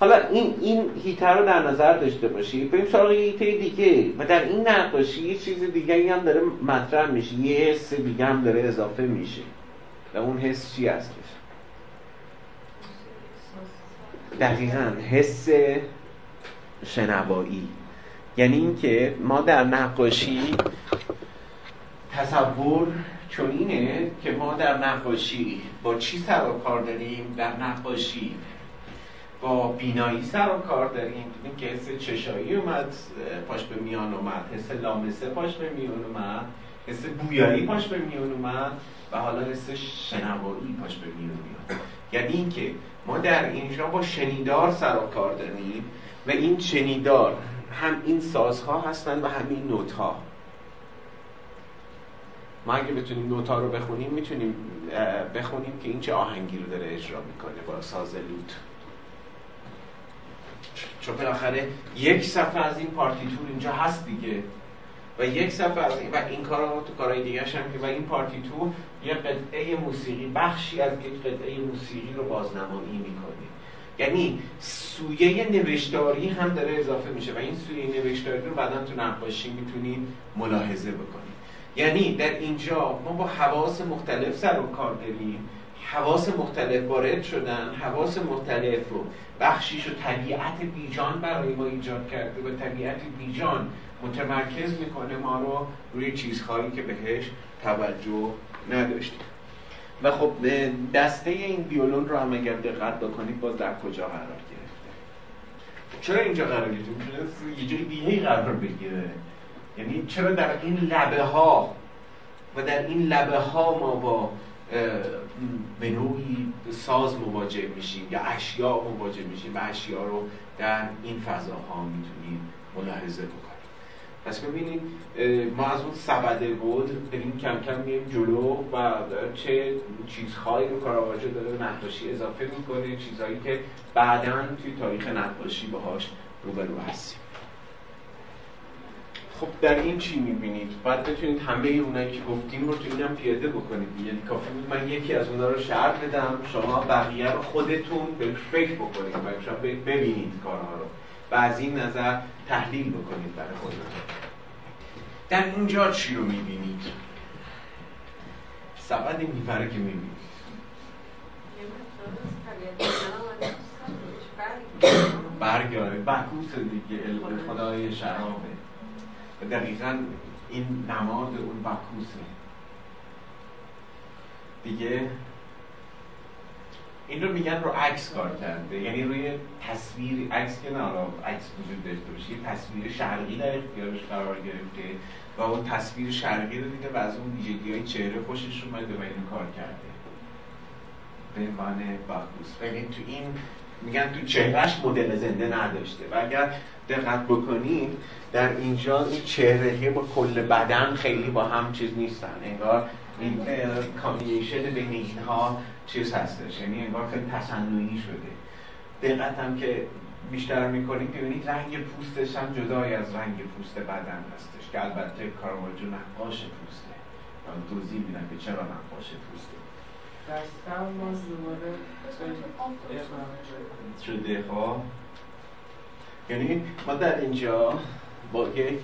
حالا این هیته رو در نظر داشته باشی، بریم سراغ هیته دیگه و در این نقاشی یه چیز دیگری هم داره مطرح میشه، یه حس دیگه هم داره اضافه میشه و اون حس چی هستش؟ دقیقاً حس شنوایی. یعنی اینکه ما در نقاشی تصور چون اینه که ما در نقاشی با چی سر و کار داریم؟ در نقاشی با بینایی سر و کار داریم. دیدیم که حس چشایی اومد پاش به میان اومد، حس لامسه پاش به میان اومد، حس بویایی پاش به میان اومد و حالا حس شنوایی پاش به میان اومد. یعنی اینکه ما در اینجا با شنیدار سر و کار داریم و این شنیدار هم این سازها هستن و همین نوت‌ها. ما اگه بتونیم نوت‌ها رو بخونیم میتونیم بخونیم که این چه آهنگی رو داره اجرا میکنه با ساز لوت، چون بالاخره یک صفحه از این پارتیتور اینجا هست دیگه و یک صفحه از این و این کارا تو کارهای دیگه‌ش هم که و این پارتیتور یه قطعه موسیقی، بخشی از یک قطعه موسیقی رو بازنمایی میکنه. یعنی سویه نوشتاری هم داره اضافه میشه و این سویه نوشتاری رو بعداً تو نقاشی میتونید ملاحظه بکنید. یعنی در اینجا ما با حواس مختلف سر و کار داریم، حواس مختلف وارد شدن، حواس مختلف رو بخشیش و طبیعت بیجان برای ما ایجاد کرده و طبیعت بیجان متمرکز میکنه ما رو روی چیزهایی که بهش توجه نداشتیم. و خب دسته این ویولون رو هم اگر دقت بکنید باز در کجا قرار گرفته؟ چرا اینجا قرار گرفته؟ یه جای دیگه‌ای قرار بگیره. یعنی چرا در این لبه ها و در این لبه ها ما با به نوعی ساز مواجه میشیم یا اشیا مواجه میشیم و اشیا رو در این فضاها میتونیم ملاحظه بکنیم. پس ببینید ما از اون سبد بود بریم کم کم میریم جلو و چه چیزهایی رو کاراواجو داره به نقاشی اضافه میکنه، چیزهایی که بعداً توی تاریخ نقاشی باهاش روبرو هستیم. خب در این چی می‌بینید؟ بعد بتونید همه اونایی که گفتیم رو توی اینم پیاده بکنید. یعنی کافی بود من یکی از اونا رو شرح بدم، شما بقیه رو خودتون بهش فکر بکنید و شما ببینید کارها رو و از این نظر تحلیل بکنید برای خودتون. در اینجا چی رو می‌بینید؟ سبد میوه که می‌بینید. برگ بکوس دیگه، خدای شرابه. دقیقاً این نماد اون بکوسه دیگه. این رو میگن رو عکس کار کرده، یعنی روی تصویر عکس که عکس وجود داشته باشه یه تصویر شرقی در اختیارش قرار گرفته و اون تصویر شرقی رو دیده و از اون ویژگی‌های چهره خوشش اومده و اینو کار کرده به عنوان بکوس. یعنی تو این میگن تو چهرهش مدل زنده نداشته و اگر دقت بکنید در اینجا این چهره‌ها با کل بدن خیلی با هم چیز نیستن، انگار این کامبینیشن بین اینها چیز هستش، یعنی انگار خیلی تصنعی شده. دقت هم که بیشتر میکنید ببینید رنگ پوستش هم جدای از رنگ پوست بدن هستش که البته کاراواجو نقاش پوسته. من توضیح میدم که چرا نقاش پوسته. دستم باز دوباره شده. یعنی ما در اینجا با یک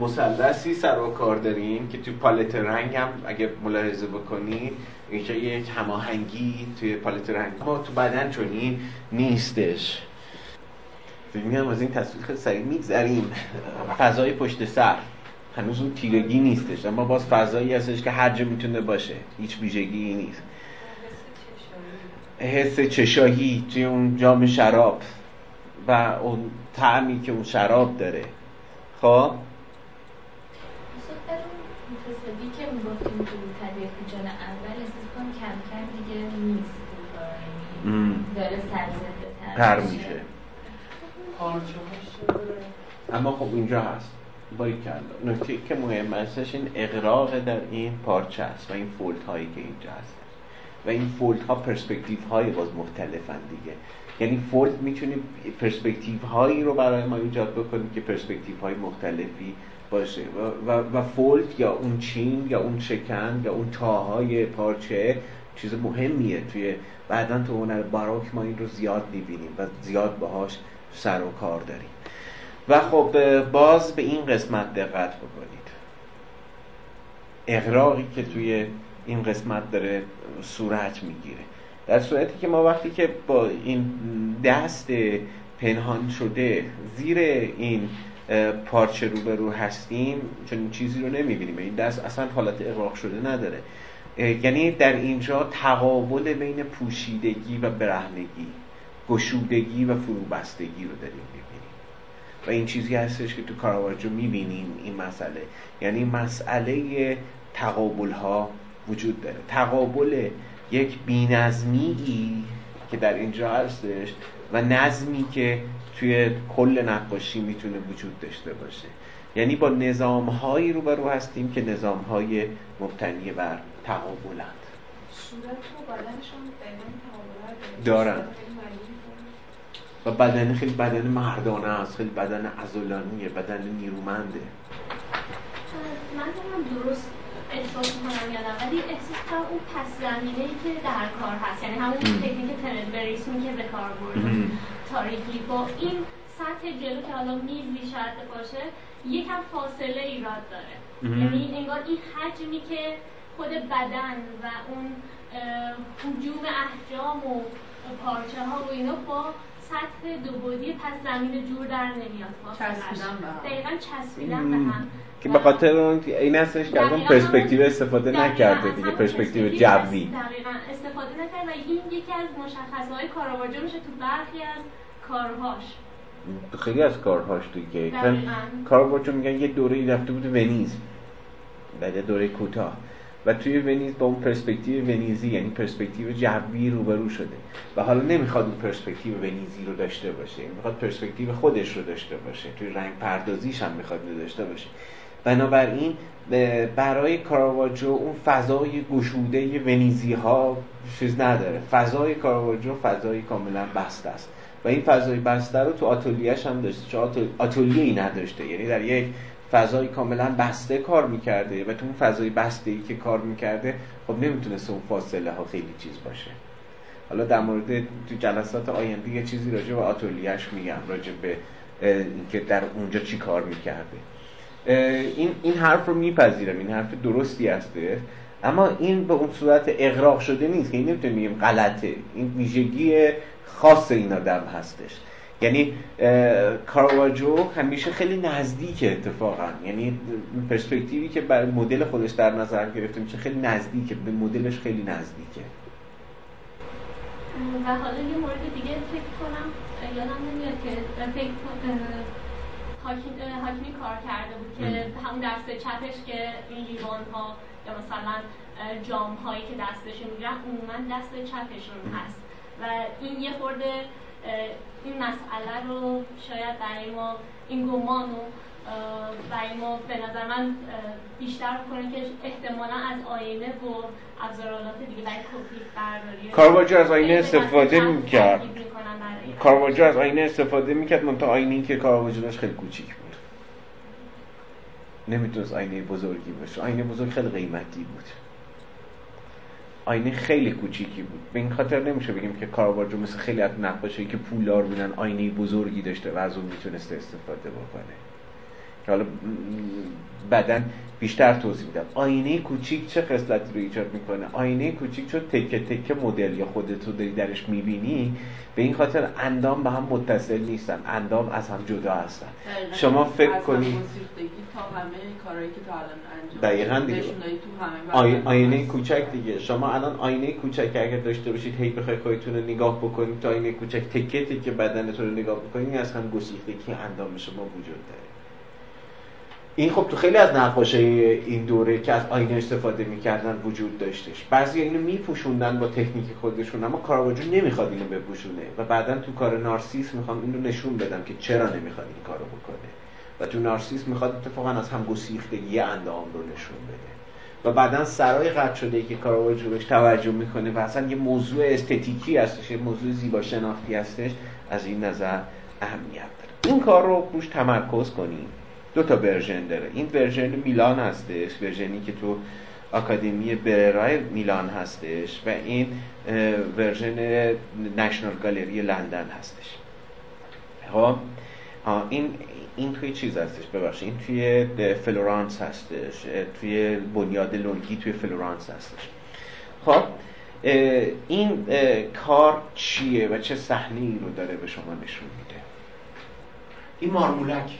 مثلثی سر و کار داریم که توی پالت رنگ هم اگه ملاحظه بکنید یک هماهنگی توی پالت رنگ ما تو بدن چنین نیستش. میگم از این تصویر خیلی سریع میگذریم. فضای پشت سر هنوز اون تیرگی نیستش، اما باز فضایی هستش که هر جا میتونه باشه، هیچ ویژگی نیست. حس چشاهی توی اون جام شراب و اون طعمی که اون شراب داره. خب تصدیقی که میگفتیم که طبیعت جان اول احساس کنم کم کم دیگه نیست، داره سرزده تر میشه، اما خب اینجا هست. باریکلا. نکته که مهم هستش این اغراق در این پارچه است و این فولد هایی که اینجا هست و این فولد ها پرسپکتیو های باز مختلفن دیگه، یعنی فولد میتونه پرسپکتیو هایی رو برای ما ایجاد بکنه که پرسپکتیو های مختلفی باشه و فولد یا اون چین یا اون شکن یا اون تاهای پارچه چیز مهمیه. توی بعداً تو هنر باروک ما این رو زیاد می‌بینیم و زیاد باهاش سر و کار داریم و خب باز به این قسمت دقت بکنید، اغراقی که توی این قسمت داره صورت میگیره، در صورتی که ما وقتی که با این دست پنهان شده زیر این پارچه روبرو هستیم چون چیزی رو نمیبینیم، این دست اصلا حالت اغراق شده نداره. یعنی در اینجا تقابل بین پوشیدگی و برهنگی، گشودگی و فروبستگی رو داریم میبینیم و این چیزی هستش که تو کاراواجو میبینیم این مسئله، یعنی مسئله تقابل ها وجود داره، تقابل یک بی‌نظمی که در اینجا هستش و نظمی که توی کل نقاشی میتونه وجود داشته باشه. یعنی با نظام‌هایی روبرو هستیم که نظام‌های مبتنی بر تقابلند. صورت و بدنشون بدن دارن و بدن خیلی بدن مردانه است، خیلی بدن عضلانیه، بدن نیرومنده. من هم درست احساس می‌کنم یا نه، ولی احساس کنم اون پس زمینه‌ای که در کار هست، یعنی همون تکنیک تربریسون که به کار برده تاریخی با این سطح جلو که حالا میزی شرط باشه یکم فاصله ایراد داره، یعنی انگار این حجمی که خود بدن و اون حجوم احجام و پارچه ها و اینا با سطح دوبودی پس زمین جور در نمیاد، دقیقا چسبیدن به هم که به خاطر اون این هستش که اون پرسپکتیو استفاده نکرده دیگه، پرسپکتیو جوی دقیقاً استفاده نکرده و این یکی از مشخصهای کاراواجو میشه تو برخی از کارهاش، خیلی از کارهاش دیگه. کاراواجو میگن یه دوره‌ای رفته بود ونیز، بعد دوره کوتاه و توی ونیز با اون پرسپکتیو ونیزی یعنی پرسپکتیو جوی روبرو شده و حالا نمیخواد اون پرسپکتیو ونیزی رو داشته باشه، میخواد پرسپکتیو خودش رو داشته باشه، توی رنگ پردازیش هم میخواد داشته باشه. بنابراین برای کاراواجو اون فضای گشوده ونیزی ها چیز نداره، فضای کاراواجو فضای کاملا بسته است و این فضای بسته رو تو آتلیه‌اش هم داشته، چون آتلیه‌ای نداشته، یعنی در یک فضای کاملا بسته کار میکرده و تو اون فضای بسته‌ای که کار میکرده خب نمیتونسته اون فاصله ها خیلی چیز باشه. حالا در مورد تو جلسات آینده یه چیزی راجع به آتلیه‌اش میگم، راجع به اینکه در اونجا چی کار میکرده. این حرف رو میپذیرم، این حرف درستی هسته، اما این به اون صورت اغراق شده نیست که این نمیتونه بگیم غلطه، این ویژگی خاص این آدم هستش. یعنی کاراواجو همیشه خیلی نزدیکه اتفاقا، یعنی پرسپکتیوی که برای مدل خودش در نظر گرفته میشه خیلی نزدیکه به مدلش، خیلی نزدیکه. و حالا یه مورد دیگه فکر کنم یادم نمیاد که حاکمی کار کرده بود که همون دست چپش که این لیوان ها یا مثلا جام هایی که دستش میگیرن عموما دست چپشون هست و این یه خورده این مسئله رو شاید برای ما این گمان رو برای ما به نظر من بیشتر کنه که احتمالا از آینه و ابزارالات دیگه برای کپی برداری کاراواجو از آینه استفاده میکرد، کاراواجو از آینه استفاده میکرد، منتها آینه‌ای که کاراواجو داشت خیلی کوچیک بود، نمیتونست آینه بزرگی باشه، آینه بزرگ خیلی قیمتی بود، آینه خیلی کوچیکی بود. به این خاطر نمیشه بگیم که کاراواجو مثل خیلی از نقاشایی که پولدار بودن آینه بزرگی داشته و از اون میتونسته استفاده بکنه. که حالا بعدن بیشتر توضیح میدم. آینه کوچیک چه خصلتی رو ایجاد میکنه؟ آینه کوچیک چون تکه تکه مدل یا خودت رو داری درش میبینی، به این خاطر اندام به هم متصل نیستن، اندام از هم جدا هستن. شما فکر کنید تا همه کارهایی که تا الان انجام دادید تو آینه کوچک دیگه. شما الان آینه کوچک اگر داشته باشید، هی بخواید خودتون رو نگاه بکنید تا آینه کوچک تکه تکه بدنتون رو نگاه بکنید، از هم گسیختگی اندام شما وجود داره. این خب تو خیلی از نقاشای این دوره که از آینه استفاده می‌کردن وجود داشتش. بعضی اینو می‌پوشوندن با تکنیک خودشون، اما کاراواجو نمی‌خواد اینو بپوشونه و بعدن تو کار نارسیس می‌خوام اینو نشون بدم که چرا نمی‌خواد این کارو بکنه. و تو نارسیس می‌خواد اتفاقاً از هم گسیختگی اندام رو نشون بده. و بعدن سرای قد شده که کاراواجو بهش توجه می‌کنه و اصلا یه موضوع استتیکی هستش، یه موضوع زیبا شناختی هستش، از این نظر اهمیت داره. این کار رو روش تمرکز کنیم. دو تا ورژن داره. این ورژن میلان هستش، ورژنی که تو آکادمی بررای میلان هستش، و این ورژن نشنال گالری لندن هستش. خب این توی چیز هستش، ببخشید، این توی فلورانس هستش، توی بنیاد لونگی توی فلورانس هستش. خب این کار چیه و چه صحنه‌ای رو داره به شما نشون میده؟ این مارمولک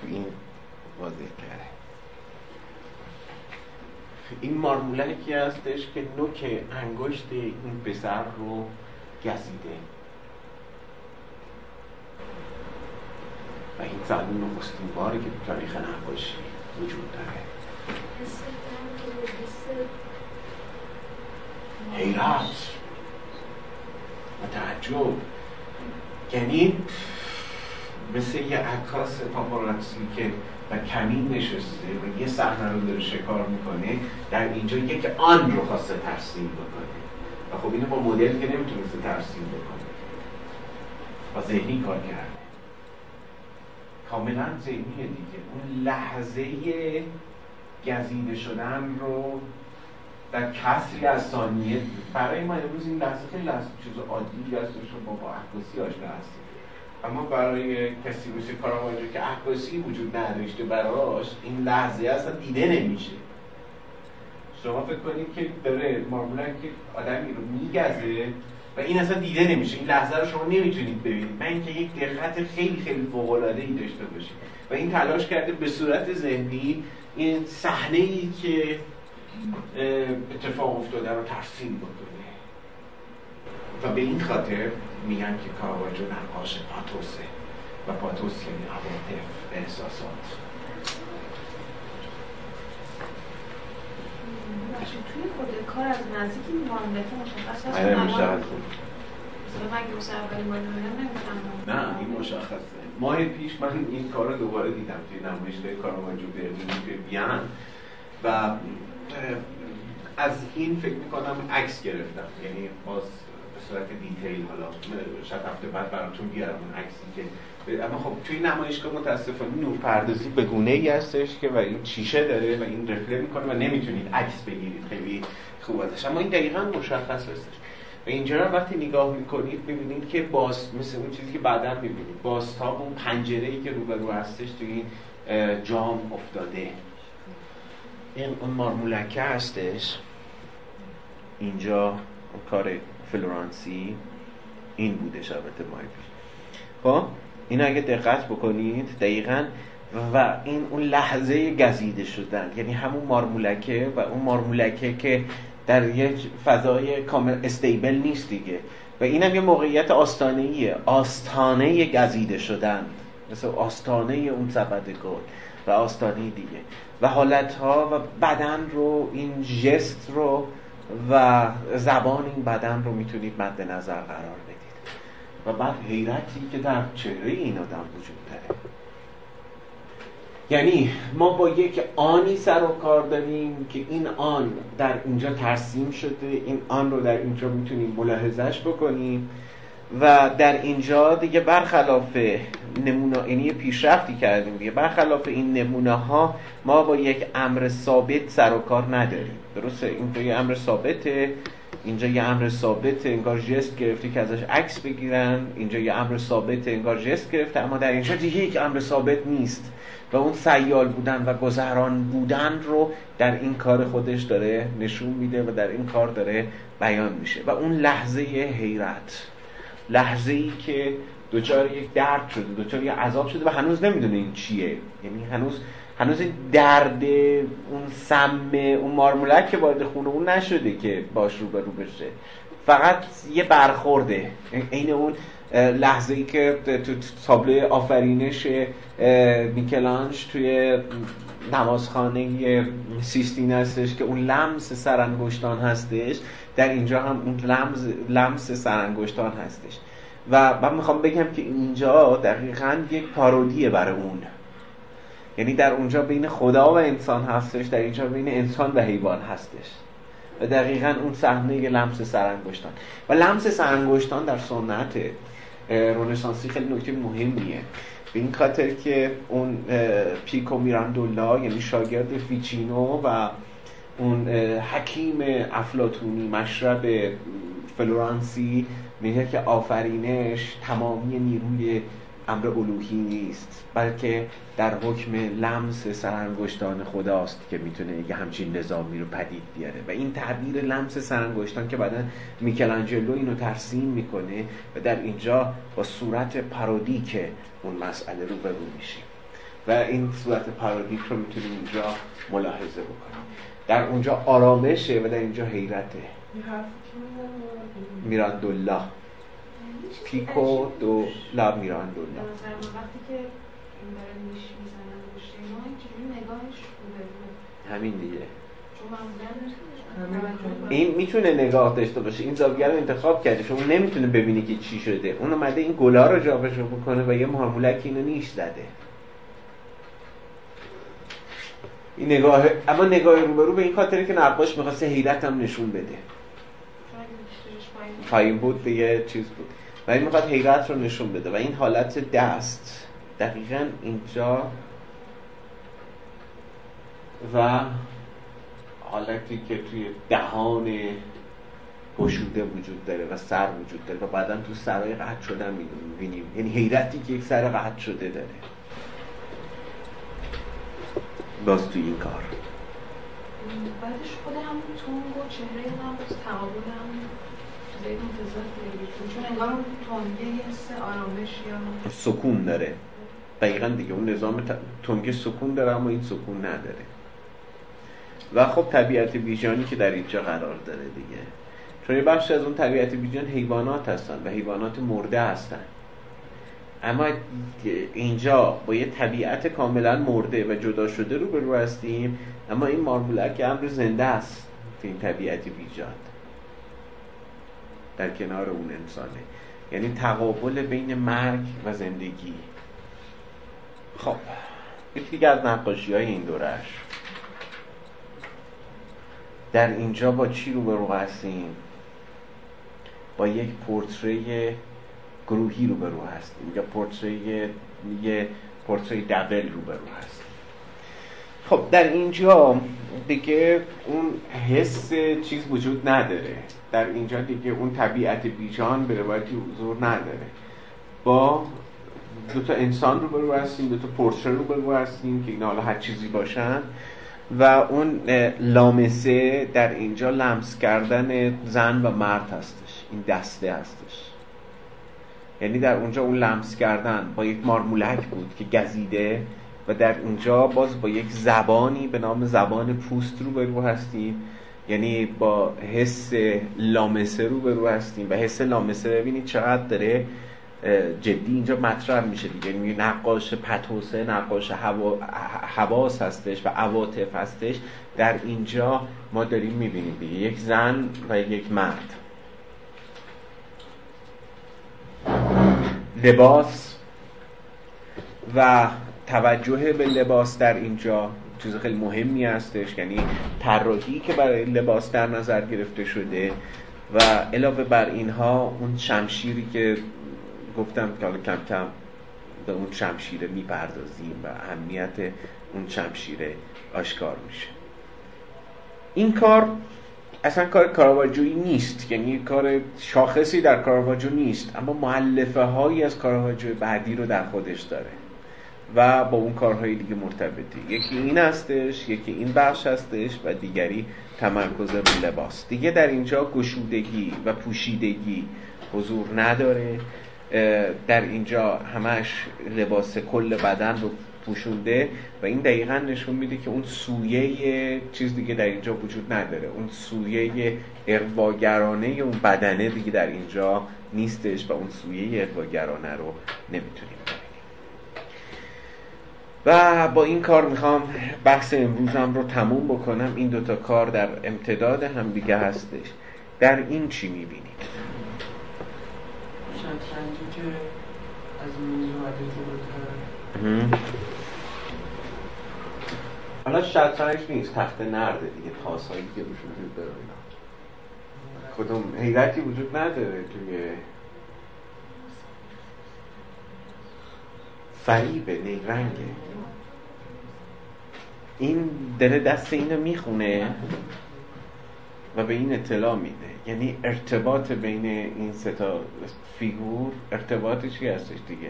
تو این واضح کرده. این مارمولکی هستش که نوک انگشت این پسر رو گزیده و این صحنه نخستین باره که تو تاریخ نقاشی وجود داره. حیرت و تعجب، یعنی مثل یه عکاس پاپاراتسی که و کمین نشسته و یه صحنه رو داره شکار میکنه، در اینجا یک آن رو خواسته ترسیم بکنه و خب اینو با مدل که نمیتونسته ترسیم بکنه، با ذهنی کار کرد، کاملا ذهنیه دیگه. اون لحظه گزیده شدن رو در کسری از ثانیه، برای ما امروز این لحظه خیلی لحظه چیز عادی هستش، رو با عکاسی آشنا هستیم، اما برای کسی مثل کاراواجو که عکاسی وجود نداشته براش، این لحظه اصلا دیده نمیشه. شما فکر کنید که داره مارمولک آدمی رو میگزه و این اصلا دیده نمیشه، این لحظه رو شما نمیتونید ببینید، من که یک دقت خیلی خیلی فوق‌العاده‌ای داشته باشید. و این تلاش کرده به صورت ذهنی این صحنه‌ای که اتفاق افتاده رو ترسیم بکنه و به این خاطر میگن که کاراواجو نقاش پاتوسه و پاتوس یعنی عواطف، احساسات. توی خود کار از نزدیک این مارمولکی مشخص هست؟ آره مشخص هست. نه این مشخصه. ماه پیش من این کار رو دوباره دیدم توی نمایشگاه کاراواجو برلین توی وین و از این فکر میکنم عکس گرفتم، یعنی باز صورت دیتیل، حالا شاید هفته بعد براتون بیارم اون عکسی که، اما خب توی نمایشگاه متاسفانه نورپردازی به گونه‌ای هستش که و این شیشه داره و این رفله میکنه و نمیتونید عکس بگیرید خیلی خوب ازش، اما این دقیقاً مشخص هستش. و اینجا رو وقتی نگاه میکنید میبینید که باز مثل اون چیزی که بعداً میبینید، بازتاب اون پنجره‌ای که روبرو هستش توی این جام افتاده، این اون مارمولکه هستش. اینجا کار فلورانسی این بوده شبت مایپی. خب این اگه دقت بکنید دقیقاً، و این اون لحظه گزیده شدن، یعنی همون مارمولکه و اون مارمولکه که در یک فضای کامل استیبل نیست دیگه، و اینم یه موقعیت آستانه‌ایه، آستانه گزیده شدن، مثل آستانه اون سبد گل و آستانه دیگه و حالتها و بدن رو، این ژست رو و زبان این بدن رو میتونید مد نظر قرار بدید و بعد حیرتی که در چهره این آدم وجود داره. یعنی ما با یک آنی سر و کار داریم که این آن در اینجا ترسیم شده، این آن رو در اینجا میتونیم ملاحظهش بکنیم و در اینجا دیگه برخلاف نمونه، یعنی پیشرفتی کردیم دیگه، برخلاف این نمونه ها ما با یک امر ثابت سر و کار نداریم، درسته؟ این توی امر ثابته اینجا یه امر ثابت انگار ژست گرفته که ازش عکس بگیرن، اینجا یه امر ثابت انگار ژست گرفته، اما در اینجا دیگه یک امر ثابت نیست و اون سیال بودن و گذران بودن رو در این کار خودش داره نشون میده و در این کار داره بیان میشه. و اون لحظه حیرت، لحظه‌ای که دوچار یک درد شده، دوچار یک عذاب شده و هنوز نمیدونه این چیه، یعنی هنوز این درد، اون سم، اون مارمولک که وارد خونه اون نشده که باش روبرو بشه، فقط یه برخورده. این اون لحظه ای که تو تابلو آفرینش میکلانج توی نمازخانه سیستین هستش که اون لمس سرانگشتان هستش، در اینجا هم اون لمس سرانگشتان هستش. و من میخوام بگم که اینجا دقیقاً یک پارودیه برای اون، یعنی در اونجا بین خدا و انسان هستش، در اینجا بین انسان و حیوان هستش و دقیقاً اون صحنه لمس سرانگشتان. و لمس سرانگشتان در سنت رنسانسی خیلی نکته مهمیه، به این خاطر که اون پیکو میراندولا، یعنی شاگرد فیچینو و اون حکیم افلاطونی مشرب فلورانسی، میگه که آفرینش تمامی نیروی امر الوهی نیست، بلکه در حکم لمس سرانگشتان خداست که میتونه یه همچین نظامی رو پدید بیاره. و این تعبیر لمس سرانگشتان که بعدا میکلانجلو اینو ترسیم میکنه و در اینجا با صورت پارودیک اون مسئله رو برو میشیم و این صورت پارودیک رو میتونیم اینجا ملاحظه بکنیم. در اونجا آرامشه و در اینجا حیرته. میراندولا، پیکو دلا میراندولا. وقتی که این داره نیش میزنن گوشه ما، اینجوری نگاهش خوبه بود، همین دیگه این میتونه نگاه داشته باشه. این زاویه رو انتخاب کرده، شما نمیتونه ببینی که چی شده. اون اومده این گلا رو جابجا بکنه و یه مارمولک اینو نیش زده. این نگاه، اما نگاه روبرو به این خاطره که نقاش می‌خواسته حیرت هم نشون بده، پایین بود دیگه، چیز بود و این میخواد حیرت رو نشون بده. و این حالت دست دقیقاً اینجا و حالتی که توی دهان گشوده وجود داره و سر وجود داره و بعداً تو سرای قطع شدن میبینیم، یعنی حیرتی که یک سر قطع شده داره باز توی این کار. بعدش خود همون تونگ و چهره هم باز تعابل هم باید منتظر بگیریم، چون انگار اون تونگه یه حس آرامش یا سکون داره. دقیقاً دیگه اون نظام تونگه سکون داره اما این سکون نداره. و خب طبیعت بیجانی که در اینجا قرار داره دیگه، چون یه بخش از اون طبیعت بیجان حیوانات هستن و حیوانات مرده هستن، اما اینجا با یه طبیعت کاملاً مرده و جدا شده روبرو هستیم، اما این مارمولک امر زنده است تو این طبیعت بیجان در کنار اون انسانه، یعنی تقابل بین مرگ و زندگی. خب یکی دیگه از نقاشی‌های این دورش، در اینجا با چی روبرو هستیم؟ با یک پورتری گروهی روبرو هستیم یا پورتری دبل روبرو هستیم. خب در اینجا دیگه اون حس چیز وجود نداره، در اینجا دیگه اون طبیعت بیجان به روایتی حضور نداره. با دو تا انسان روبرو هستیم، دو تا پورتری روبرو هستیم که اینا حالا هر چیزی باشن و اون لامسه در اینجا لمس کردن زن و مرد هستش، این دسته هستش. یعنی در اونجا اون لمس کردن با یک مارمولک بود که گزیده و در اونجا باز با یک زبانی به نام زبان پوست روبرو هستیم، یعنی با حس لامسه روبرو هستیم و حس لامسه ببینید چقدر داره جدی اینجا مطرح میشه دیگه. یعنی نقاش پتوسه، نقاش حواس هستش و عواطف هستش. در اینجا ما داریم میبینیم دیگه یک زن و یک مرد. لباس و توجه به لباس در اینجا چیز خیلی مهمی هستش، یعنی طراحی که برای لباس در نظر گرفته شده و علاوه بر اینها اون شمشیری که گفتم که حالا کم کم به اون شمشیره میپردازیم و اهمیت اون شمشیره آشکار میشه. این کار اصلا کار کاراواجویی نیست، یعنی کار شاخصی در کاراواجو نیست، اما مؤلفه هایی از کاراواجو بعدی رو در خودش داره و با اون کارهای دیگه مرتبطه. یکی این هستش، یکی این بخش هستش و دیگری تمرکز روی لباس. دیگه در اینجا گشودگی و پوشیدگی حضور نداره، در اینجا همش لباس کل بدن رو پوشونده و این دقیقا نشون میده که اون سویه چیز دیگه در اینجا وجود نداره، اون سویه ارواگرانه اون بدنه دیگه در اینجا نیستش و اون سویه ارواگرانه رو نمیتونیم ببینیم. و با این کار میخوام بحث امروزم رو تموم بکنم. این دوتا کار در امتداد هم دیگه هستش. در این چی میبینید؟ شطرنجی که از میز اومده بود. حالا شطرنج نیست، تخت نرده دیگه، تاس‌هایی که روش وجود داره اینا. کدوم حیرتی وجود نداره توی فریبه، نیرنگه. این دل دست اینو میخونه و به این اطلاع میده، یعنی ارتباط بین این سه تا فیگور ارتباط چی هستش دیگه.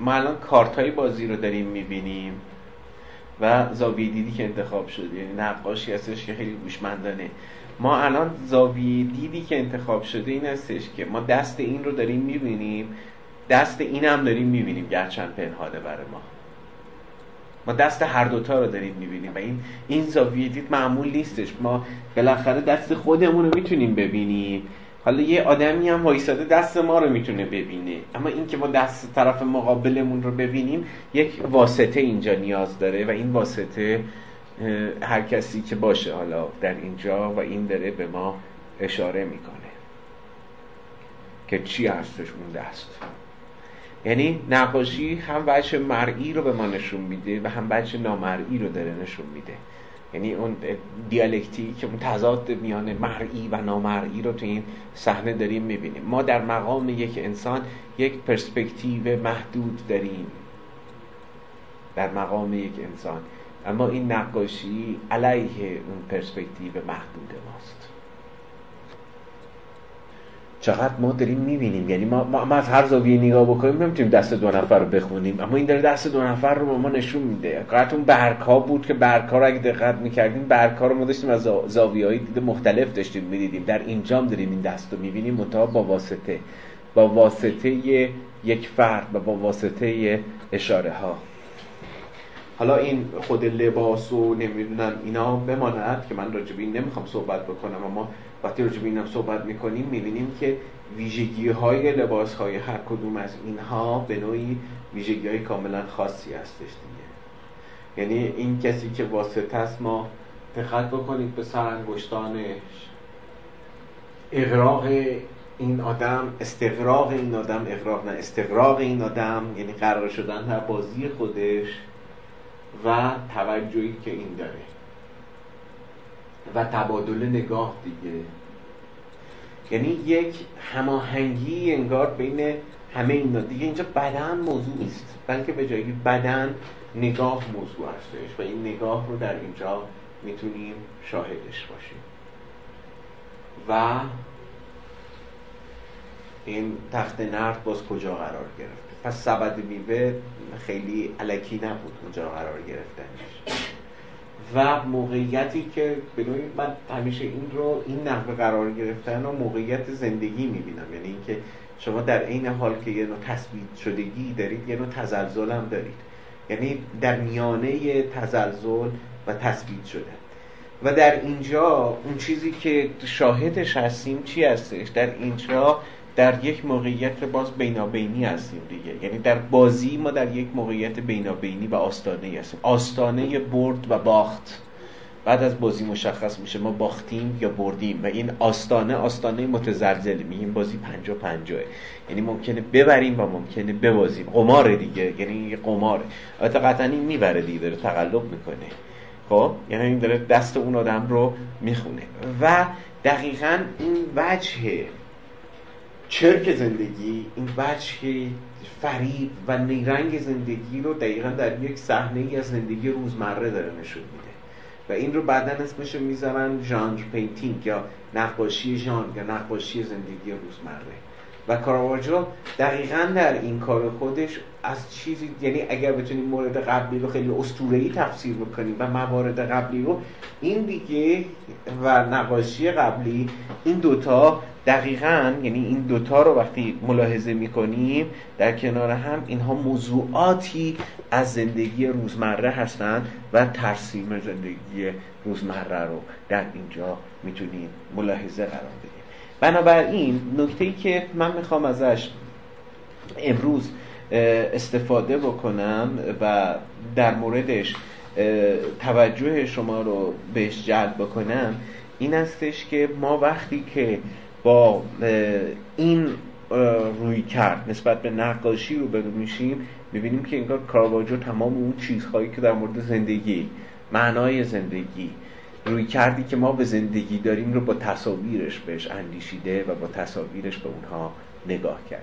ما الان کارت‌های بازی رو داریم میبینیم و زاویه دیدی که انتخاب شده، یعنی نقاشی هستش که خیلی هوشمندانه. ما الان زاویه دیدی که انتخاب شده این هستش که ما دست این رو داریم میبینیم، دست این هم داریم میبینیم گرچند پنهاده برای ما. ما دست هر دوتا رو داریم میبینیم و این زاویه دید معمول نیستش. ما بالاخره دست خودمون رو میتونیم ببینیم، حالا یه آدمی هم وایساده دست ما رو میتونه ببینه، اما این که ما دست طرف مقابلمون رو ببینیم یک واسطه اینجا نیاز داره و این واسطه هر کسی که باشه حالا در اینجا و این داره به ما اشاره میکنه که چی هستش اون دست. یعنی نقاشی هم وجه مرئی رو به ما نشون میده و هم وجه نامرئی رو داره نشون میده، یعنی اون دیالکتیک که اون تضاد میان مرئی و نامرئی رو تو این صحنه داریم میبینیم. ما در مقام یک انسان یک پرسپکتیو محدود داریم در مقام یک انسان، اما این نقاشی علیه اون پرسپکتیو محدود ماست. چقدر ما داریم میبینیم، یعنی ما از هر زاویه نگاه بکنیم نمیتونیم دست دو نفر رو بخونیم، اما این داره دست دو نفر رو به ما نشون میده. قطعا اون برگ‌ها بود که برگ‌ها رو اگه دقت میکردیم برگ‌ها رو ما داشتیم از زاویه‌های دید مختلف داشتیم میدیدیم. در اینجا هم داریم این دست رو میبینیم منتها با واسطه یک فرد و با واسطه اشاره ها. حالا این خود لباس و نمیدونم اینا بماند که من راجب این نمیخوام صحبت بکنم، اما وقتی راجب اینم صحبت میکنیم میبینیم که ویژگی های لباس های هر کدوم از اینها به نوعی ویژگی های کاملا خاصی هستش دیگه. یعنی این کسی که واسطه است، ما دقت بکنید به سرانگشتانش، استقراق این آدم، یعنی قرار شدن در بازی خودش و توجهی که این داره و تبادل نگاه دیگه. یعنی یک هماهنگی انگار بین همه اینا دیگه. اینجا بدن موضوع نیست، بلکه به جایی بدن نگاه موضوع هستش و این نگاه رو در اینجا میتونیم شاهدش باشیم و این تخت نرد باز کجا قرار گرفت. پس سبد میوه خیلی الکی نبود اونجا قرار گرفتنش و موقعیتی که بنوعی من همیشه این نحوه قرار گرفتن و موقعیت زندگی میبینم، یعنی اینکه شما در عین حال که یه نوع تثبیت شدگی دارید یه نوع تزلزل هم دارید، یعنی در میانه تزلزل و تثبیت شدن. و در اینجا اون چیزی که شاهدش هستیم چی هستش؟ در اینجا در یک موقعیت باز بینابینی هستیم دیگه، یعنی در بازی ما در یک موقعیت بینابینی و آستانه‌ای هستیم، آستانه برد و باخت. بعد از بازی مشخص میشه ما باختیم یا بردیم و این آستانه متزلزلی، میگیم بازی 50-50، یعنی ممکنه ببریم و ممکنه ببازیم. قماره دیگه، یعنی قماره. البته قطعاً این میبره دیگه، داره تقلب میکنه، خب یعنی این داره دست اون آدم رو میخونه و دقیقاً این وجهه چرک زندگی، این وجه فریب و نیرنگ زندگی رو دقیقا در یک صحنه ای از زندگی روزمره داره نشون میده و این رو بعدن اسمش رو میذارن ژانر پینتینگ یا نقاشی ژانر یا نقاشی زندگی روزمره. و کاراواجو دقیقاً در این کار خودش از چیزی، یعنی اگر بتونیم مورد قبلی رو خیلی اسطوره‌ای تفسیر بکنیم و موارد قبلی رو، این دیگه و نقاشی قبلی، این دوتا دقیقاً، یعنی این دوتا رو وقتی ملاحظه میکنیم در کنار هم، اینها موضوعاتی از زندگی روزمره هستن و ترسیم زندگی روزمره رو در اینجا میتونیم ملاحظه قرار بدیم. بنابراین نکته‌ای که من میخوام ازش امروز استفاده بکنم و در موردش توجه شما رو بهش جلب بکنم این هستش که ما وقتی که با این روی کرد نسبت به نقاشی رو برو میشیم، میبینیم که انگار کاراواجو تمام اون چیزهایی که در مورد زندگی، معنای زندگی، روی کردی که ما به زندگی داریم رو با تصاویرش بهش اندیشیده و با تصاویرش به اونها نگاه کرده.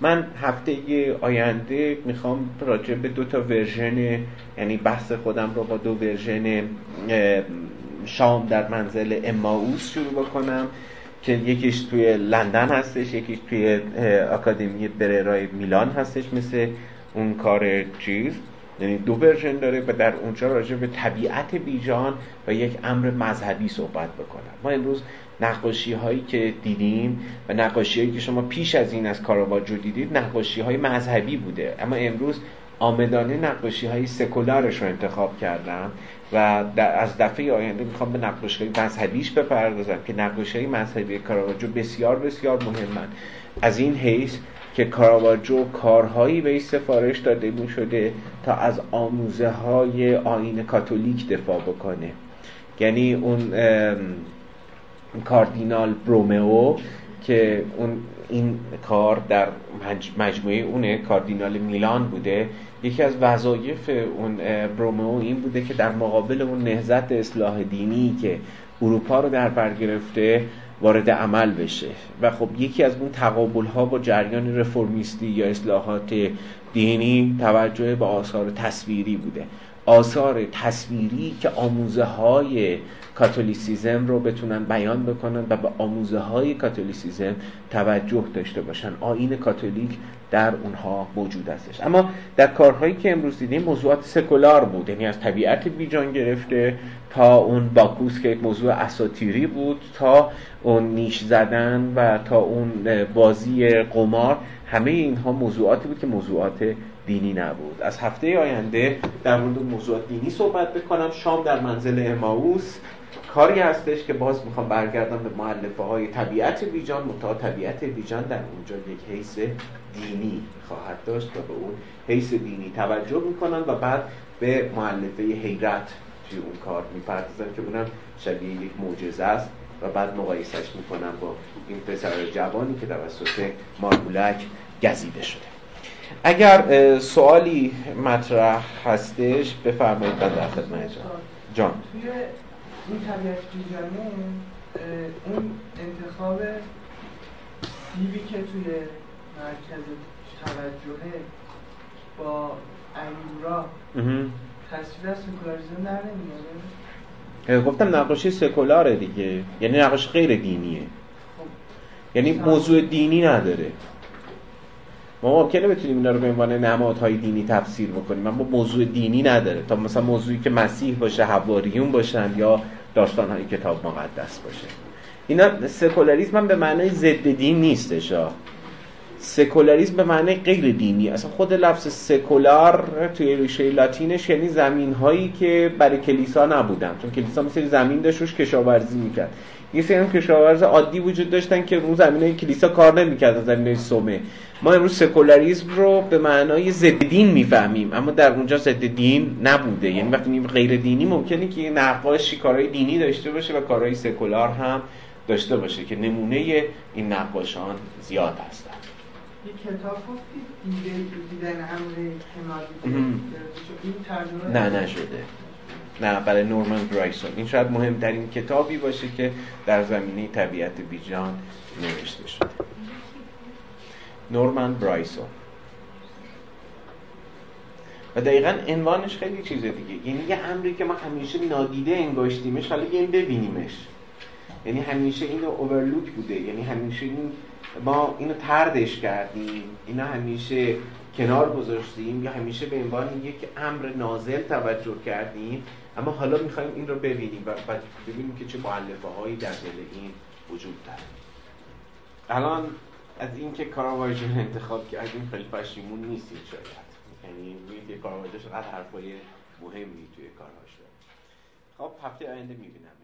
من هفته آینده میخوام راجع به دو تا ورژن، یعنی بحث خودم رو با دو ورژن شام در منزل اماوس شروع بکنم که یکیش توی لندن هستش، یکیش توی آکادمی بررای میلان هستش، مثل اون کار چیز، یعنی دو ورژن داره و در اونجا راجع به طبیعت بیجان و یک امر مذهبی صحبت بکنم. ما امروز نقاشی هایی که دیدیم و نقاشی هایی که شما پیش از این از کاراواجو دیدید نقاشی های مذهبی بوده، اما امروز آمدانه نقاشی های سکولارش رو انتخاب کردم و از دفعه آینده میخوام به نقاشی های مذهبیش بپردازم که نقاشی های مذهبی کاراواجو بسیار بسیار مهمن، از این حیث که کاراواجو کارهایی به سفارش داده می شده تا از آموزه های آیین کاتولیک دفاع بکنه، یعنی اون کاردینال برومئو که اون این کار در مجموعه اونه، کاردینال میلان بوده، یکی از وظایف اون برومئو این بوده که در مقابل اون نهضت اصلاح دینی که اروپا رو در بر گرفته وارد عمل بشه و خب یکی از اون تقابل‌ها با جریان رفرمیستی یا اصلاحات دینی توجه به آثار تصویری بوده، آثار تصویری که آموزه‌های کاتولیسیزم رو بتونن بیان بکنن و به آموزه‌های کاتولیسیزم توجه داشته باشن، آیین کاتولیک در اونها موجود هستش. اما در کارهایی که امروز دیدیم موضوعات سکولار بود، یعنی از طبیعت بیجان گرفته تا اون باکوس که یک موضوع اساطیری بود، تا اون نیش زدن و تا اون بازی قمار، همه اینها موضوعاتی بود که موضوعات دینی نبود. از هفته آینده در مورد موضوعات دینی صحبت بکنم. شام در منزل اماوس کاری هستش که باز میخوام برگردم به مؤلفه های طبیعت بیجان، متأ طبیعت بیجان در اونجا یک حیث دینی خواهد داشت و به اون حیث دینی توجه میکنن و بعد به مؤلفه حیرت توی اون کار میپردازن که اونم شبیه یک معجزه است و بعد مقایسش میکنم با این پسر جوانی که توسط مارمولک گزیده شده. اگر سوالی مطرح هستش بفرمایید، من در خدمت شما. جان، توی این طبیعت بیجانون اون انتخاب سیبی که توی مرکز توجهه با انگورا تصویر از سکولاریزم در نمیاره؟ گفتم نقاشی سکولاره دیگه، یعنی نقاشی غیر دینیه، یعنی موضوع دینی نداره. ما ممکنه بتونیم اینا رو به عنوان نمادهای دینی تفسیر بکنیم اما موضوع دینی نداره، تا مثلا موضوعی که مسیح باشه، حواریون باشن یا داستانهای کتاب مقدس باشه. اینا سکولاریسم هم به معنای ضد دین نیستش، سکولاریسم به معنای غیر دینی. اصلا خود لفظ سکولار توی ریشه لاتینش یعنی زمین‌هایی که برای کلیسا نبودن، چون کلیسا مثل زمین داشت روش کشاورزی می‌کرد. یه سری هم کشاورز عادی وجود داشتن که اون زمینای کلیسا کار نمی‌کردن، زمینای صومعه. ما امروز سکولاریسم رو به معنای ضد دین می‌فهمیم اما در اونجا ضد دین نبوده، یعنی وقتی میگیم غیر دینی ممکنه که نقاش کارهای دینی داشته باشه و کارهای سکولار هم داشته باشه که نمونه این نقاشان زیاد هستن. یک کتاب گفتید دیدن امر کنادی، این ترجمه نه شده، نه برای نورمن برایسون. این شاید مهمترین کتابی باشه که در زمینه طبیعت بیجان نوشته شده، نورمن برایسون. و دقیقاً عنوانش خیلی چیز دیگه، یعنی یه امری که ما همیشه نادیده انگاشتیمش، حالا یعنی ببینیمش، یعنی همیشه اینو اورلوک بوده، یعنی همیشه ما اینو طردش کردیم، اینا همیشه کنار گذاشتیم، یا همیشه به عنوان یک امر نازل توجه کردیم، اما حالا می‌خوایم این رو ببینیم و ببینیم که چه مؤلفه‌هایی در دل این وجود داره. الان از اینکه کاراواجو انتخاب کردیم خیلی پشیمون نیستیم شاید، یعنی می‌بینید کاراواجو چقدر حرفای مهمی توی کاراش داره. خب هفته آینده می‌بینم.